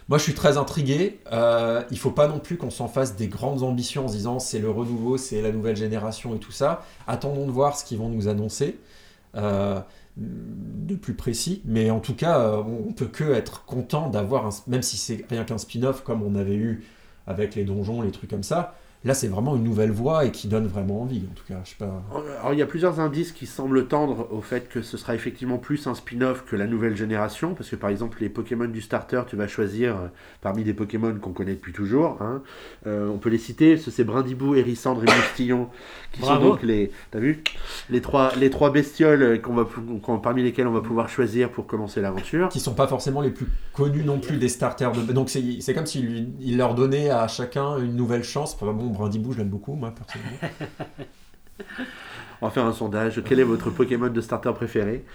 moi je suis très intrigué. Euh, il ne faut pas non plus qu'on s'en fasse des grandes ambitions en se disant c'est le renouveau, c'est la nouvelle génération et tout ça. Attendons de voir ce qu'ils vont nous annoncer euh, de plus précis. Mais en tout cas, on ne peut que être content d'avoir, un, même si c'est rien qu'un spin-off comme on avait eu avec les donjons, les trucs comme ça. Là, c'est vraiment une nouvelle voie et qui donne vraiment envie, en tout cas. Je sais pas. Alors, il y a plusieurs indices qui semblent tendre au fait que ce sera effectivement plus un spin-off que la nouvelle génération, parce que par exemple, les Pokémon du starter, tu vas choisir parmi des Pokémon qu'on connaît depuis toujours. Hein. Euh, on peut les citer, ce, c'est Brindibou, Hérissandre et Moustillon, qui Bravo. Sont donc les, t'as vu, les trois, les trois bestioles qu'on va, qu'on, parmi lesquelles on va pouvoir choisir pour commencer l'aventure. Qui sont pas forcément les plus connus non plus des starters. De... Donc c'est, c'est comme s'il il leur donnait à chacun une nouvelle chance. Enfin, bon, Brindibou, je l'aime beaucoup, moi, personnellement. On va faire un sondage. Quel est votre Pokémon de starter préféré ?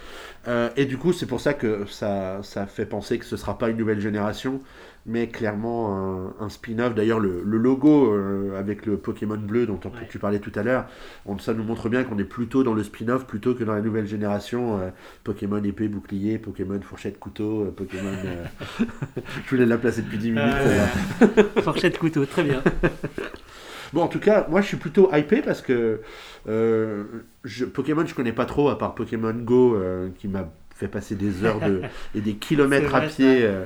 euh, Et du coup, c'est pour ça que ça, ça fait penser que ce ne sera pas une nouvelle génération, mais clairement un, un spin-off. D'ailleurs, le, le logo euh, avec le Pokémon bleu dont on, ouais. tu parlais tout à l'heure, on, ça nous montre bien qu'on est plutôt dans le spin-off plutôt que dans la nouvelle génération. Euh, Pokémon épée, bouclier, Pokémon fourchette, couteau, euh, Pokémon... Euh... je voulais la placer depuis dix minutes. Euh... fourchette, couteau, très bien. Bon, en tout cas, moi je suis plutôt hypé parce que euh, je, Pokémon, je connais pas trop, à part Pokémon Go euh, qui m'a fait passer des heures de, et des kilomètres à pied euh,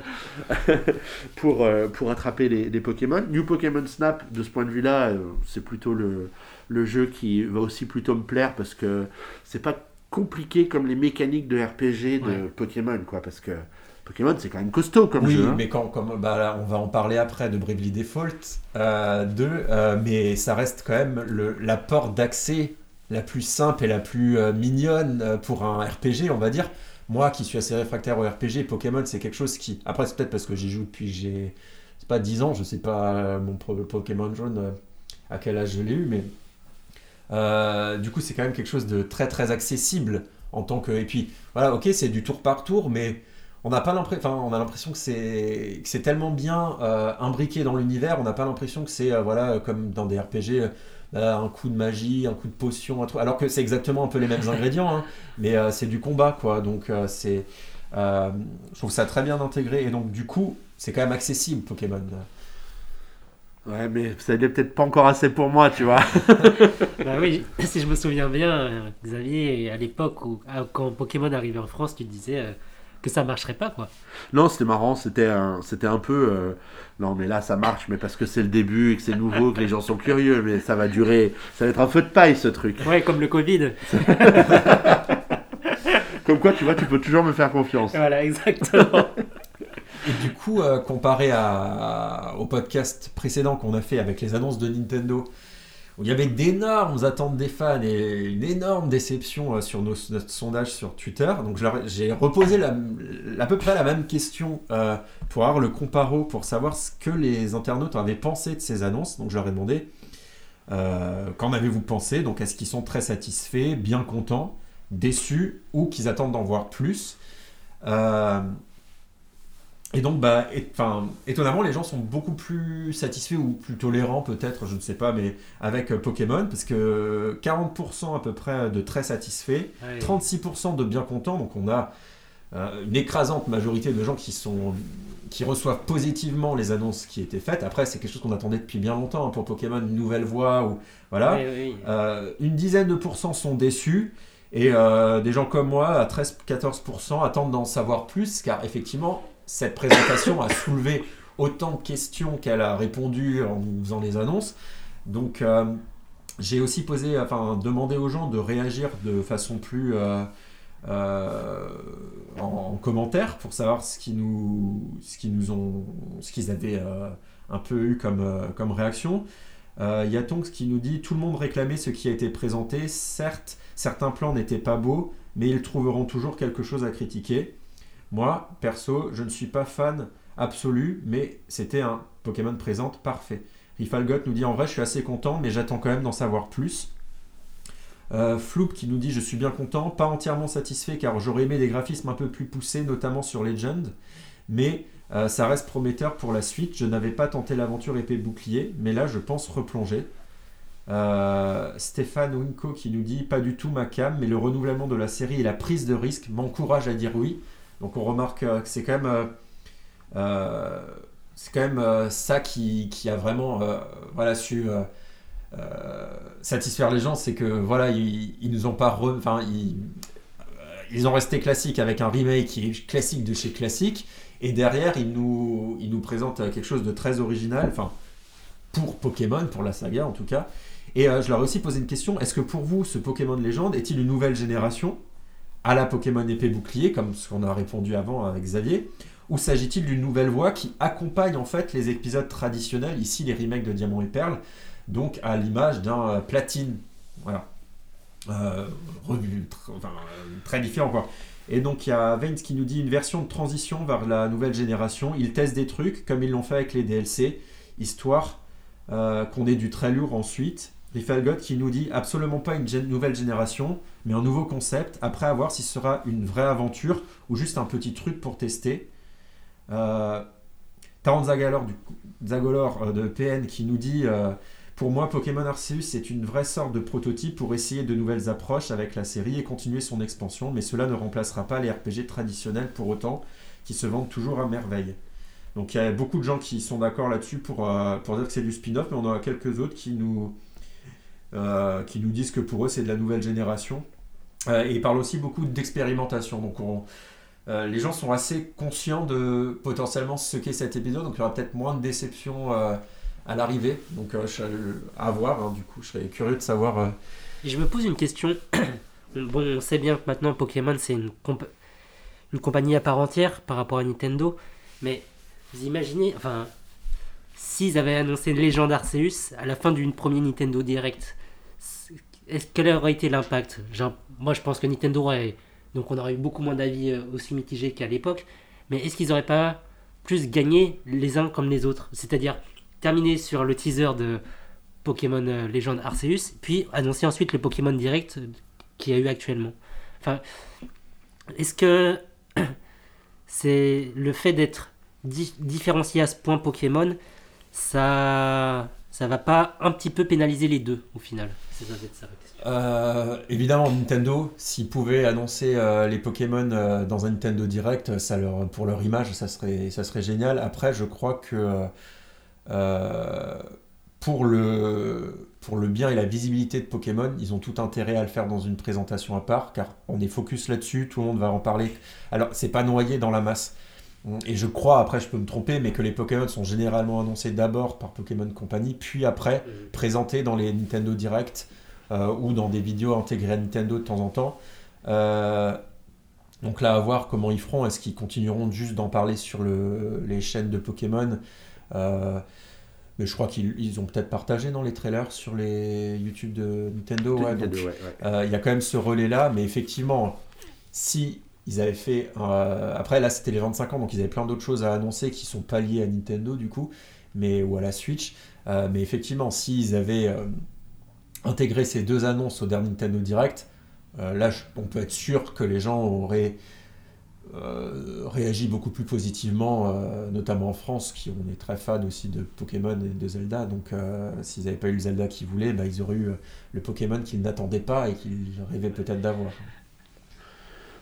pour, euh, pour attraper les, les Pokémon. New Pokémon Snap, de ce point de vue-là, euh, c'est plutôt le, le jeu qui va aussi plutôt me plaire parce que c'est pas compliqué comme les mécaniques de R P G de ouais. Pokémon, quoi, parce que Pokémon, c'est quand même costaud comme oui, jeu. Oui, hein. mais quand, comme, bah là, on va en parler après de Bravely Default euh, deux, euh, mais ça reste quand même le, la porte d'accès la plus simple et la plus euh, mignonne pour un R P G, on va dire. Moi, qui suis assez réfractaire au R P G, Pokémon, c'est quelque chose qui... Après, c'est peut-être parce que j'y joue depuis j'ai... C'est pas dix ans, je sais pas euh, mon Pokémon jaune, euh, à quel âge je l'ai eu, mais... Euh, du coup, c'est quand même quelque chose de très, très accessible en tant que... Et puis, voilà, ok, c'est du tour par tour, mais... On n'a pas l'impression, enfin, on a l'impression que c'est, que c'est tellement bien euh, imbriqué dans l'univers, on n'a pas l'impression que c'est, euh, voilà, comme dans des R P G, euh, un coup de magie, un coup de potion, un truc, alors que c'est exactement un peu les mêmes ingrédients, hein, mais euh, c'est du combat, quoi. Donc, euh, c'est, euh, je trouve ça très bien intégré, et donc, du coup, c'est quand même accessible, Pokémon. Ouais, mais ça n'est peut-être pas encore assez pour moi, tu vois. Bah oui, si je me souviens bien, Xavier, à l'époque où, quand Pokémon arrivait en France, tu disais... Euh... que ça marcherait pas, quoi. Non, c'était marrant, c'était un, c'était un peu euh, non mais là ça marche, mais parce que c'est le début et que c'est nouveau, que les gens sont curieux, mais ça va durer, ça va être un feu de paille ce truc. Ouais, comme le Covid. Comme quoi, tu vois, tu peux toujours me faire confiance. Voilà, exactement. Et du coup, euh, comparé à, à, au podcast précédent qu'on a fait avec les annonces de Nintendo, où il y avait d'énormes attentes des fans et une énorme déception euh, sur nos, notre sondage sur Twitter, donc je leur, j'ai reposé la, à peu près la même question euh, pour avoir le comparo, pour savoir ce que les internautes avaient pensé de ces annonces. Donc je leur ai demandé euh, qu'en avez-vous pensé, donc est-ce qu'ils sont très satisfaits, bien contents, déçus ou qu'ils attendent d'en voir plus. euh, Et donc, bah, et, enfin, étonnamment, les gens sont beaucoup plus satisfaits ou plus tolérants, peut-être, je ne sais pas, mais avec euh, Pokémon, parce que quarante pour cent à peu près de très satisfaits, oui. trente-six pour cent de bien contents, donc on a euh, une écrasante majorité de gens qui sont, qui reçoivent positivement les annonces qui étaient faites. Après, c'est quelque chose qu'on attendait depuis bien longtemps, hein, pour Pokémon, une nouvelle voix, ou voilà. Oui, oui. Euh, une dizaine de pourcents sont déçus. Et euh, des gens comme moi, à treize à quatorze pour cent, attendent d'en savoir plus, car effectivement, cette présentation a soulevé autant de questions qu'elle a répondu en nous faisant les annonces. Donc, euh, j'ai aussi posé, enfin, demandé aux gens de réagir de façon plus euh, euh, en, en commentaire pour savoir ce qu'ils nous, ce qu'ils nous ont, ce qu'ils avaient euh, un peu eu comme, euh, comme réaction. Euh, y a Tonks qui nous dit « Tout le monde réclamait ce qui a été présenté. Certes, certains plans n'étaient pas beaux, mais ils trouveront toujours quelque chose à critiquer. » Moi, perso, je ne suis pas fan absolu, mais c'était un Pokémon présente parfait. Rifalgot nous dit « En vrai, je suis assez content, mais j'attends quand même d'en savoir plus. » euh, Floop qui nous dit « Je suis bien content, pas entièrement satisfait, car j'aurais aimé des graphismes un peu plus poussés, notamment sur Legend. Mais euh, ça reste prometteur pour la suite. Je n'avais pas tenté l'aventure épée bouclier, mais là, je pense replonger. » Euh, Stéphane Winko qui nous dit « Pas du tout ma cam, mais le renouvellement de la série et la prise de risque m'encouragent à dire oui. » Donc on remarque que c'est quand même, euh, euh, c'est quand même euh, ça qui, qui a vraiment euh, voilà, su euh, euh, satisfaire les gens. C'est que voilà, ils, ils nous ont pas re... enfin, ils, ils ont resté classiques avec un remake qui est classique de chez classique. Et derrière, ils nous, ils nous présentent quelque chose de très original, enfin, pour Pokémon, pour la saga en tout cas. Et euh, je leur ai aussi posé une question. Est-ce que pour vous, ce Pokémon Légende est-il une nouvelle génération à la Pokémon Épée Bouclier, comme ce qu'on a répondu avant avec Xavier, ou s'agit-il d'une nouvelle voix qui accompagne en fait les épisodes traditionnels, ici les remakes de Diamant et Perle, donc à l'image d'un euh, platine, voilà, euh, revu, tr- enfin, euh, très différent quoi. Et donc il y a Vance qui nous dit une version de transition vers la nouvelle génération, ils testent des trucs comme ils l'ont fait avec les D L C, histoire euh, qu'on ait du très lourd ensuite. Rifalgot qui nous dit absolument pas une g- nouvelle génération, mais un nouveau concept. Après, à voir si ce sera une vraie aventure ou juste un petit truc pour tester. Euh, Taran Zagalor, du, Zagolor euh, de P N qui nous dit euh, pour moi, Pokémon Arceus est une vraie sorte de prototype pour essayer de nouvelles approches avec la série et continuer son expansion, mais cela ne remplacera pas les R P G traditionnels pour autant, qui se vendent toujours à merveille. Donc il y a beaucoup de gens qui sont d'accord là-dessus pour, euh, pour dire que c'est du spin-off, mais on en a quelques autres qui nous. Euh, qui nous disent que pour eux c'est de la nouvelle génération euh, et ils parlent aussi beaucoup d'expérimentation, donc on, euh, les gens sont assez conscients de potentiellement ce qu'est cet épisode, donc il y aura peut-être moins de déception euh, à l'arrivée, donc euh, je, à voir hein, du coup je serais curieux de savoir euh... Je me pose une question. Bon, on sait bien que maintenant Pokémon c'est une, comp- une compagnie à part entière par rapport à Nintendo, mais vous imaginez, enfin, s'ils avaient annoncé Légende Arceus à la fin d'une première Nintendo Direct, est-ce, quel aurait été l'impact ? Genre, moi, je pense que Nintendo aurait... Donc, on aurait eu beaucoup moins d'avis aussi mitigés qu'à l'époque. Mais est-ce qu'ils n'auraient pas plus gagné les uns comme les autres ? C'est-à-dire, terminer sur le teaser de Pokémon Légende Arceus, puis annoncer ensuite le Pokémon Direct qu'il y a eu actuellement. Enfin, est-ce que c'est le fait d'être di- différencié à ce point Pokémon, ça ça va pas un petit peu pénaliser les deux au final? C'est ça, c'est ça. Euh, évidemment Nintendo, s'ils pouvaient annoncer euh, les Pokémon euh, dans un Nintendo Direct, ça leur, pour leur image ça serait, ça serait génial. Après je crois que euh, pour le, pour le bien et la visibilité de Pokémon, ils ont tout intérêt à le faire dans une présentation à part, car on est focus là-dessus, tout le monde va en parler. Alors, c'est pas noyé dans la masse. Et je crois, après je peux me tromper, mais que les Pokémon sont généralement annoncés d'abord par Pokémon Company, puis après mmh. présentés dans les Nintendo Direct euh, ou dans des vidéos intégrées à Nintendo de temps en temps. Euh, donc là, à voir comment ils feront. Est-ce qu'ils continueront juste d'en parler sur le, les chaînes de Pokémon euh, mais je crois qu'ils ils ont peut-être partagé dans les trailers sur les YouTube de Nintendo. Ouais, donc, ouais, ouais. Euh, y a quand même ce relais-là, mais effectivement, si ils avaient fait... Euh, après, là, c'était les vingt-cinq ans, donc ils avaient plein d'autres choses à annoncer qui ne sont pas liées à Nintendo, du coup, mais, ou à la Switch. Euh, mais effectivement, s'ils avaient euh, intégré ces deux annonces au dernier Nintendo Direct, euh, là, je, on peut être sûr que les gens auraient... Euh, réagit beaucoup plus positivement, euh, notamment en France, qui on est très fan aussi de Pokémon et de Zelda. Donc, euh, s'ils n'avaient pas eu le Zelda qu'ils voulaient, bah, ils auraient eu le Pokémon qu'ils n'attendaient pas et qu'ils rêvaient peut-être d'avoir.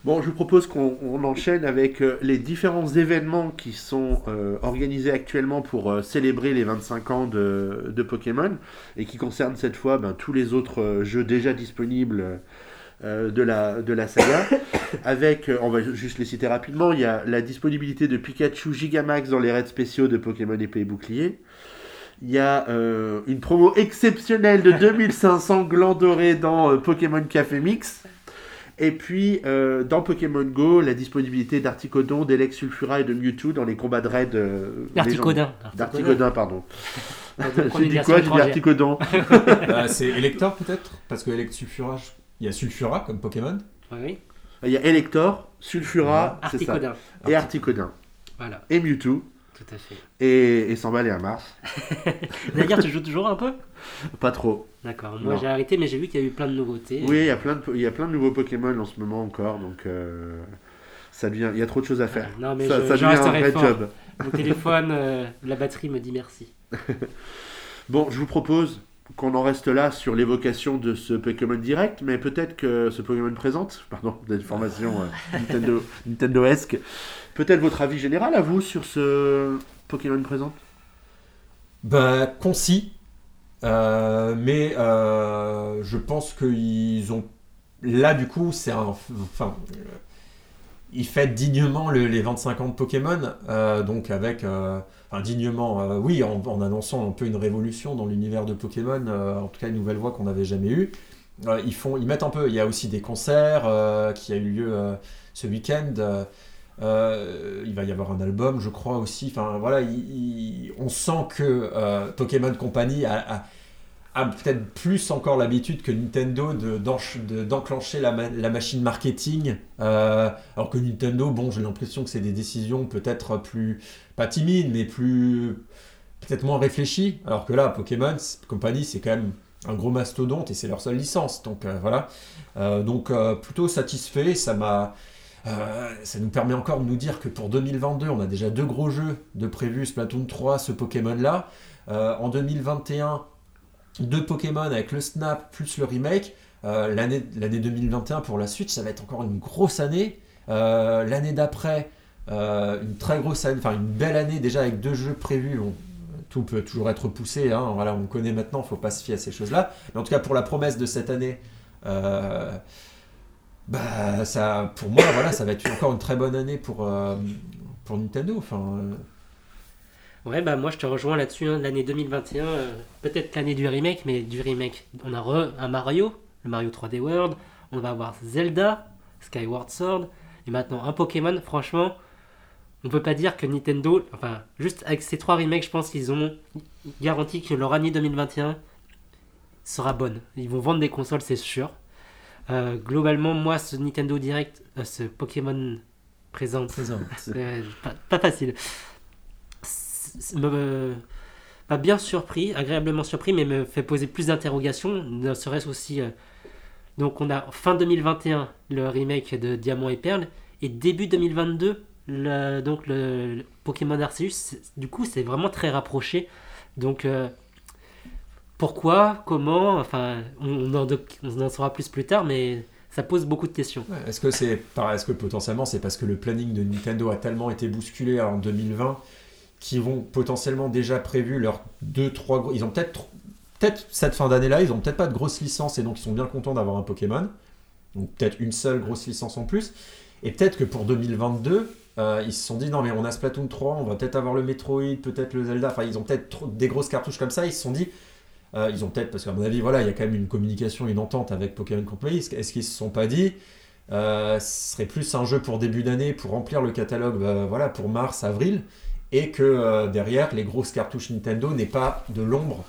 Bon, je vous propose qu'on on enchaîne avec euh, les différents événements qui sont euh, organisés actuellement pour euh, célébrer les vingt-cinq ans de, de Pokémon et qui concernent cette fois ben, tous les autres euh, jeux déjà disponibles. Euh, Euh, de, la, de la saga avec, euh, on va juste les citer rapidement. Il y a la disponibilité de Pikachu Gigamax dans les raids spéciaux de Pokémon Épée et Bouclier. Il y a euh, une promo exceptionnelle de deux mille cinq cents glands dorés dans euh, Pokémon Café Mix. Et puis euh, dans Pokémon Go, la disponibilité d'Articodon, d'Elex Sulfura et de Mewtwo dans les combats de raid euh, Articodon. D'Articodon, pardon. J'ai dit quoi? J'ai dit Articodon. euh, C'est Elector peut-être? Parce que Elex Sulfura... Je... Il y a Sulfura comme Pokémon. Oui. Il y a Elector, Sulfura, voilà. c'est ça. Et Articodon. Voilà. Et Mewtwo. Tout à fait. Et, et cent balles et un Mars. D'ailleurs, tu joues toujours un peu ? Pas trop. D'accord. Moi, non. j'ai arrêté, mais j'ai vu qu'il y a eu plein de nouveautés. Oui, il y a plein de, il y a plein de nouveaux Pokémon en ce moment encore. Donc, euh, ça devient, il y a trop de choses à faire. Non, mais ça, je, ça devient un vrai fort. job. Mon téléphone, euh, la batterie me dit merci. Bon, je vous propose... qu'on en reste là sur l'évocation de ce Pokémon Direct, mais peut-être que ce Pokémon présente, pardon, d'une formation euh, Nintendo, Nintendo-esque, peut-être votre avis général à vous sur ce Pokémon présente ? Bah, concis, euh, mais euh, je pense qu'ils ont... Là, du coup, c'est un... Enfin, euh, il fête dignement le, les vingt-cinq ans de Pokémon, euh, donc avec... Euh, Enfin, dignement, euh, oui, en, en annonçant un peu une révolution dans l'univers de Pokémon, euh, en tout cas une nouvelle voie qu'on n'avait jamais eue. Euh, ils font, ils mettent un peu. Il y a aussi des concerts euh, qui a eu lieu euh, ce week-end. Euh, il va y avoir un album, je crois aussi. Enfin, voilà, il, il, on sent que euh, Pokémon Company a, a, a peut-être plus encore l'habitude que Nintendo de, de, d'enclencher la, ma- la machine marketing. Euh, alors que Nintendo, bon, j'ai l'impression que c'est des décisions peut-être plus... pas timide, mais plus peut-être moins réfléchi. Alors que là, Pokémon Company, c'est quand même un gros mastodonte et c'est leur seule licence. Donc euh, voilà. Euh, donc euh, plutôt satisfait. Ça m'a, euh, ça nous permet encore de nous dire que pour deux mille vingt-deux, on a déjà deux gros jeux de prévus, Splatoon trois, ce Pokémon-là. Euh, en deux mille vingt et un, deux Pokémon avec le Snap plus le remake. Euh, l'année, l'année deux mille vingt et un pour la Switch, ça va être encore une grosse année. Euh, l'année d'après. Euh, une très grosse année, enfin une belle année déjà avec deux jeux prévus. Bon, tout peut toujours être poussé, hein, voilà, on connaît maintenant, faut pas se fier à ces choses-là. Mais en tout cas pour la promesse de cette année, euh, bah ça, pour moi, voilà, ça va être encore une très bonne année pour euh, pour Nintendo. Enfin. Euh... Ouais, bah moi je te rejoins là-dessus. Hein, l'année deux mille vingt et un, euh, peut-être l'année du remake, mais du remake, on a re, un Mario, le Mario trois D World. On va avoir Zelda, Skyward Sword, et maintenant un Pokémon. Franchement. On peut pas dire que Nintendo, enfin, juste avec ces trois remakes, je pense qu'ils ont garanti que leur année deux mille vingt et un sera bonne. Ils vont vendre des consoles, c'est sûr. Euh, globalement, moi, ce Nintendo Direct, euh, ce Pokémon présente, présent. euh, pas, pas facile. Me m'a bien surpris, agréablement surpris, mais me fait poser plus d'interrogations, ne serait-ce aussi. Euh, donc, on a fin deux mille vingt et un le remake de Diamant et Perle, et début deux mille vingt-deux. Le, donc le, le Pokémon Arceus, du coup c'est vraiment très rapproché, donc euh, pourquoi, comment, enfin on, on, en, on en saura plus plus tard, mais ça pose beaucoup de questions. Ouais, est-ce que c'est, est-ce que potentiellement c'est parce que le planning de Nintendo a tellement été bousculé en deux mille vingt qui vont potentiellement déjà prévu leurs deux trois... Ils ont peut-être, peut-être cette fin d'année-là, ils n'ont peut-être pas de grosse licence et donc ils sont bien contents d'avoir un Pokémon. Donc peut-être une seule grosse licence en plus. Et peut-être que pour deux mille vingt-deux, euh, ils se sont dit non mais on a Splatoon trois, on va peut-être avoir le Metroid, peut-être le Zelda. Enfin, ils ont peut-être trop, des grosses cartouches comme ça. Ils se sont dit... Euh, ils ont peut-être, parce qu'à mon avis, voilà, il y a quand même une communication, une entente avec Pokémon Company. Est-ce qu'ils se sont pas dit euh, ce serait plus un jeu pour début d'année, pour remplir le catalogue, bah, voilà, pour mars, avril, et que euh, derrière, les grosses cartouches Nintendo n'aient pas de l'ombre.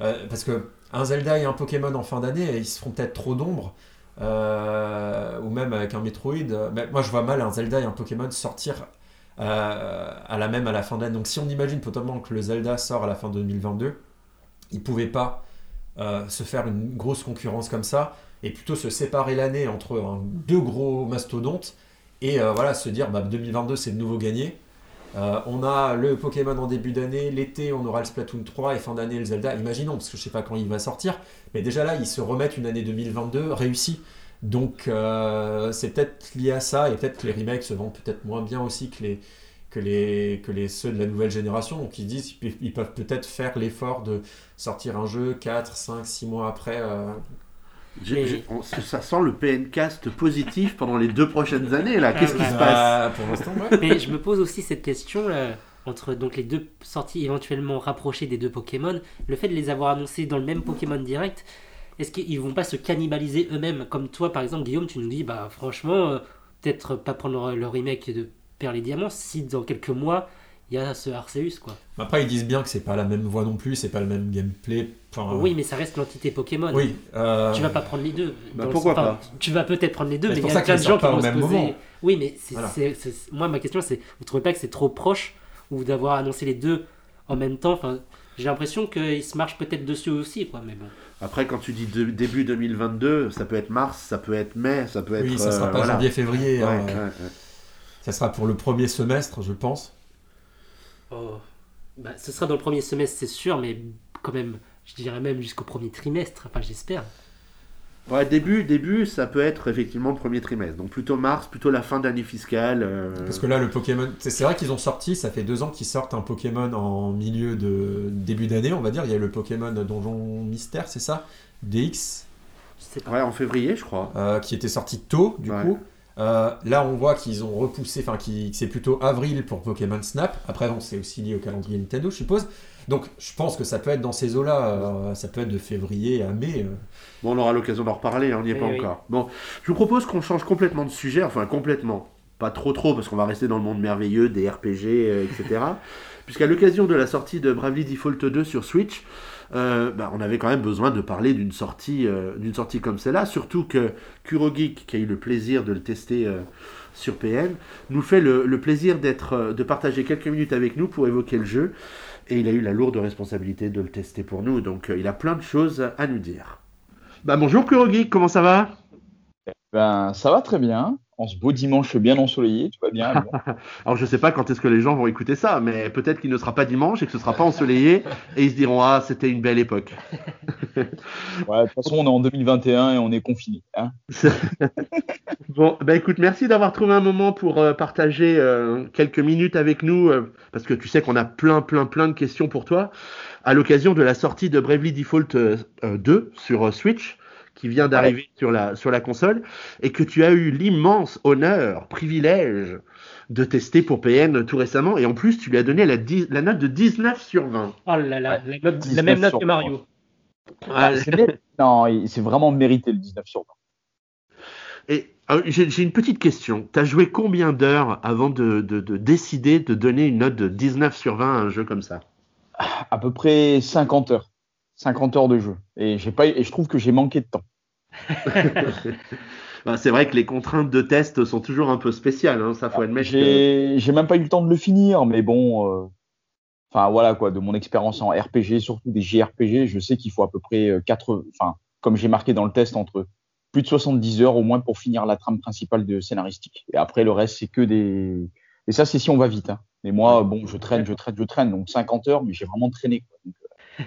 Euh, parce qu'un Zelda et un Pokémon en fin d'année, ils se feront peut-être trop d'ombre. Euh, ou même avec un Metroid. Mais moi, je vois mal un Zelda et un Pokémon sortir euh, à la même à la fin d'année. Donc si on imagine potentiellement que le Zelda sort à la fin deux mille vingt-deux, ils ne pouvaient pas euh, se faire une grosse concurrence comme ça et plutôt se séparer l'année entre hein, deux gros mastodontes et euh, voilà, se dire bah, deux mille vingt-deux c'est de nouveau gagné. Euh, on a le Pokémon en début d'année, l'été on aura le Splatoon trois et fin d'année le Zelda. Imaginons, parce que je ne sais pas quand il va sortir, mais déjà là ils se remettent une année deux mille vingt-deux réussie. Donc euh, c'est peut-être lié à ça et peut-être que les remakes se vendent peut-être moins bien aussi que les... Que les, que les ceux de la nouvelle génération, donc ils disent qu'ils peuvent peut-être faire l'effort de sortir un jeu quatre, cinq, six mois après. Euh... J'ai, j'ai, on, ça sent le P N cast positif pendant les deux prochaines années, là. Qu'est-ce ah, qui bah, se passe pour l'instant, ouais. Mais je me pose aussi cette question, là, entre donc, les deux sorties éventuellement rapprochées des deux Pokémon, le fait de les avoir annoncés dans le même Pokémon direct, est-ce qu'ils vont pas se cannibaliser eux-mêmes? Comme toi, par exemple, Guillaume, tu nous dis, bah franchement, euh, peut-être pas prendre le remake de Perd les diamants si dans quelques mois il y a ce Arceus quoi. Après ils disent bien que c'est pas la même voix non plus, c'est pas le même gameplay. Enfin, oui mais ça reste l'entité Pokémon. Oui. Euh... Tu vas pas prendre les deux. Bah, pourquoi le... pas. Tu vas peut-être prendre les deux, bah, mais il y a plein de gens qui vont se poser. Moment. Oui mais c'est, voilà. c'est, c'est, c'est... moi ma question c'est, vous trouvez pas que c'est trop proche ou d'avoir annoncé les deux en même temps? Enfin, j'ai l'impression qu'ils se marchent peut-être dessus aussi quoi, mais bon. Après, quand tu dis de, début deux mille vingt-deux, ça peut être mars, ça peut être mai, ça peut être. Oui, ça sera euh, pas voilà. janvier-février. Ouais, hein, ouais, ouais. Ouais. Ça sera pour le premier semestre, je pense. Oh, bah, ce sera dans le premier semestre, c'est sûr, mais quand même, je dirais même jusqu'au premier trimestre, enfin j'espère. Ouais, début, début, ça peut être effectivement le premier trimestre, donc plutôt mars, plutôt la fin d'année fiscale. Euh... Parce que là, le Pokémon, c'est, c'est vrai qu'ils ont sorti, ça fait deux ans qu'ils sortent un Pokémon en milieu de début d'année, on va dire. Il y a le Pokémon Donjon Mystère, c'est ça ? D X ? Je sais pas. Ouais, en février, je crois. Euh, qui était sorti tôt, du ouais. coup. Euh, là on voit qu'ils ont repoussé, enfin que c'est plutôt avril pour Pokémon Snap. Après bon, c'est aussi lié au calendrier Nintendo je suppose, donc je pense que ça peut être dans ces eaux là, euh, ça peut être de février à mai. euh. Bon, on aura l'occasion d'en reparler, on n'y est oui, pas oui. encore. Bon, je vous propose qu'on change complètement de sujet, enfin complètement, pas trop trop parce qu'on va rester dans le monde merveilleux des R P G euh, etc. Puisqu'à l'occasion de la sortie de Bravely Default deux sur Switch, Euh, bah, on avait quand même besoin de parler d'une sortie, euh, d'une sortie comme celle-là, surtout que Kurogeek, qui a eu le plaisir de le tester euh, sur P N, nous fait le, le plaisir d'être, euh, de partager quelques minutes avec nous pour évoquer le jeu, et il a eu la lourde responsabilité de le tester pour nous, donc euh, il a plein de choses à nous dire. Bah, bonjour Kurogeek, comment ça va ? Ben, ça va très bien, en ce beau dimanche bien ensoleillé, tout va bien. Bon. Alors je sais pas quand est-ce que les gens vont écouter ça, mais peut-être qu'il ne sera pas dimanche et que ce sera pas ensoleillé et ils se diront ah c'était une belle époque. Ouais, de toute façon on est en deux mille vingt et un et on est confinés. Hein. Bon, ben écoute, merci d'avoir trouvé un moment pour euh, partager euh, quelques minutes avec nous, euh, parce que tu sais qu'on a plein plein plein de questions pour toi à l'occasion de la sortie de Bravely Default euh, deux sur euh, Switch, qui vient d'arriver ouais. sur la sur la console, et que tu as eu l'immense honneur, privilège de tester pour P N tout récemment, et en plus tu lui as donné la, dix, la note de dix-neuf sur vingt. Oh là là, ouais, la, note, la même note que Mario. Ah, c'est, non, c'est vraiment mérité le dix-neuf sur vingt. Et alors, j'ai, j'ai une petite question. T'as joué combien d'heures avant de, de, de décider de donner une note de dix-neuf sur vingt à un jeu comme ça ? À peu près cinquante heures. cinquante heures de jeu. Et, j'ai pas, et je trouve que j'ai manqué de temps. Ben, c'est vrai que les contraintes de test sont toujours un peu spéciales. Hein, ça, faut ah, admettre j'ai, que... j'ai même pas eu le temps de le finir. Mais bon, enfin euh, voilà quoi, de mon expérience en R P G, surtout des J R P G, je sais qu'il faut à peu près quatre, enfin comme j'ai marqué dans le test, entre plus de soixante-dix heures au moins pour finir la trame principale de scénaristique. Et après, le reste, c'est que des... Et ça, c'est si on va vite. Hein. Et moi, bon, je traîne, je traîne, je traîne. Donc cinquante heures, mais j'ai vraiment traîné. Quoi.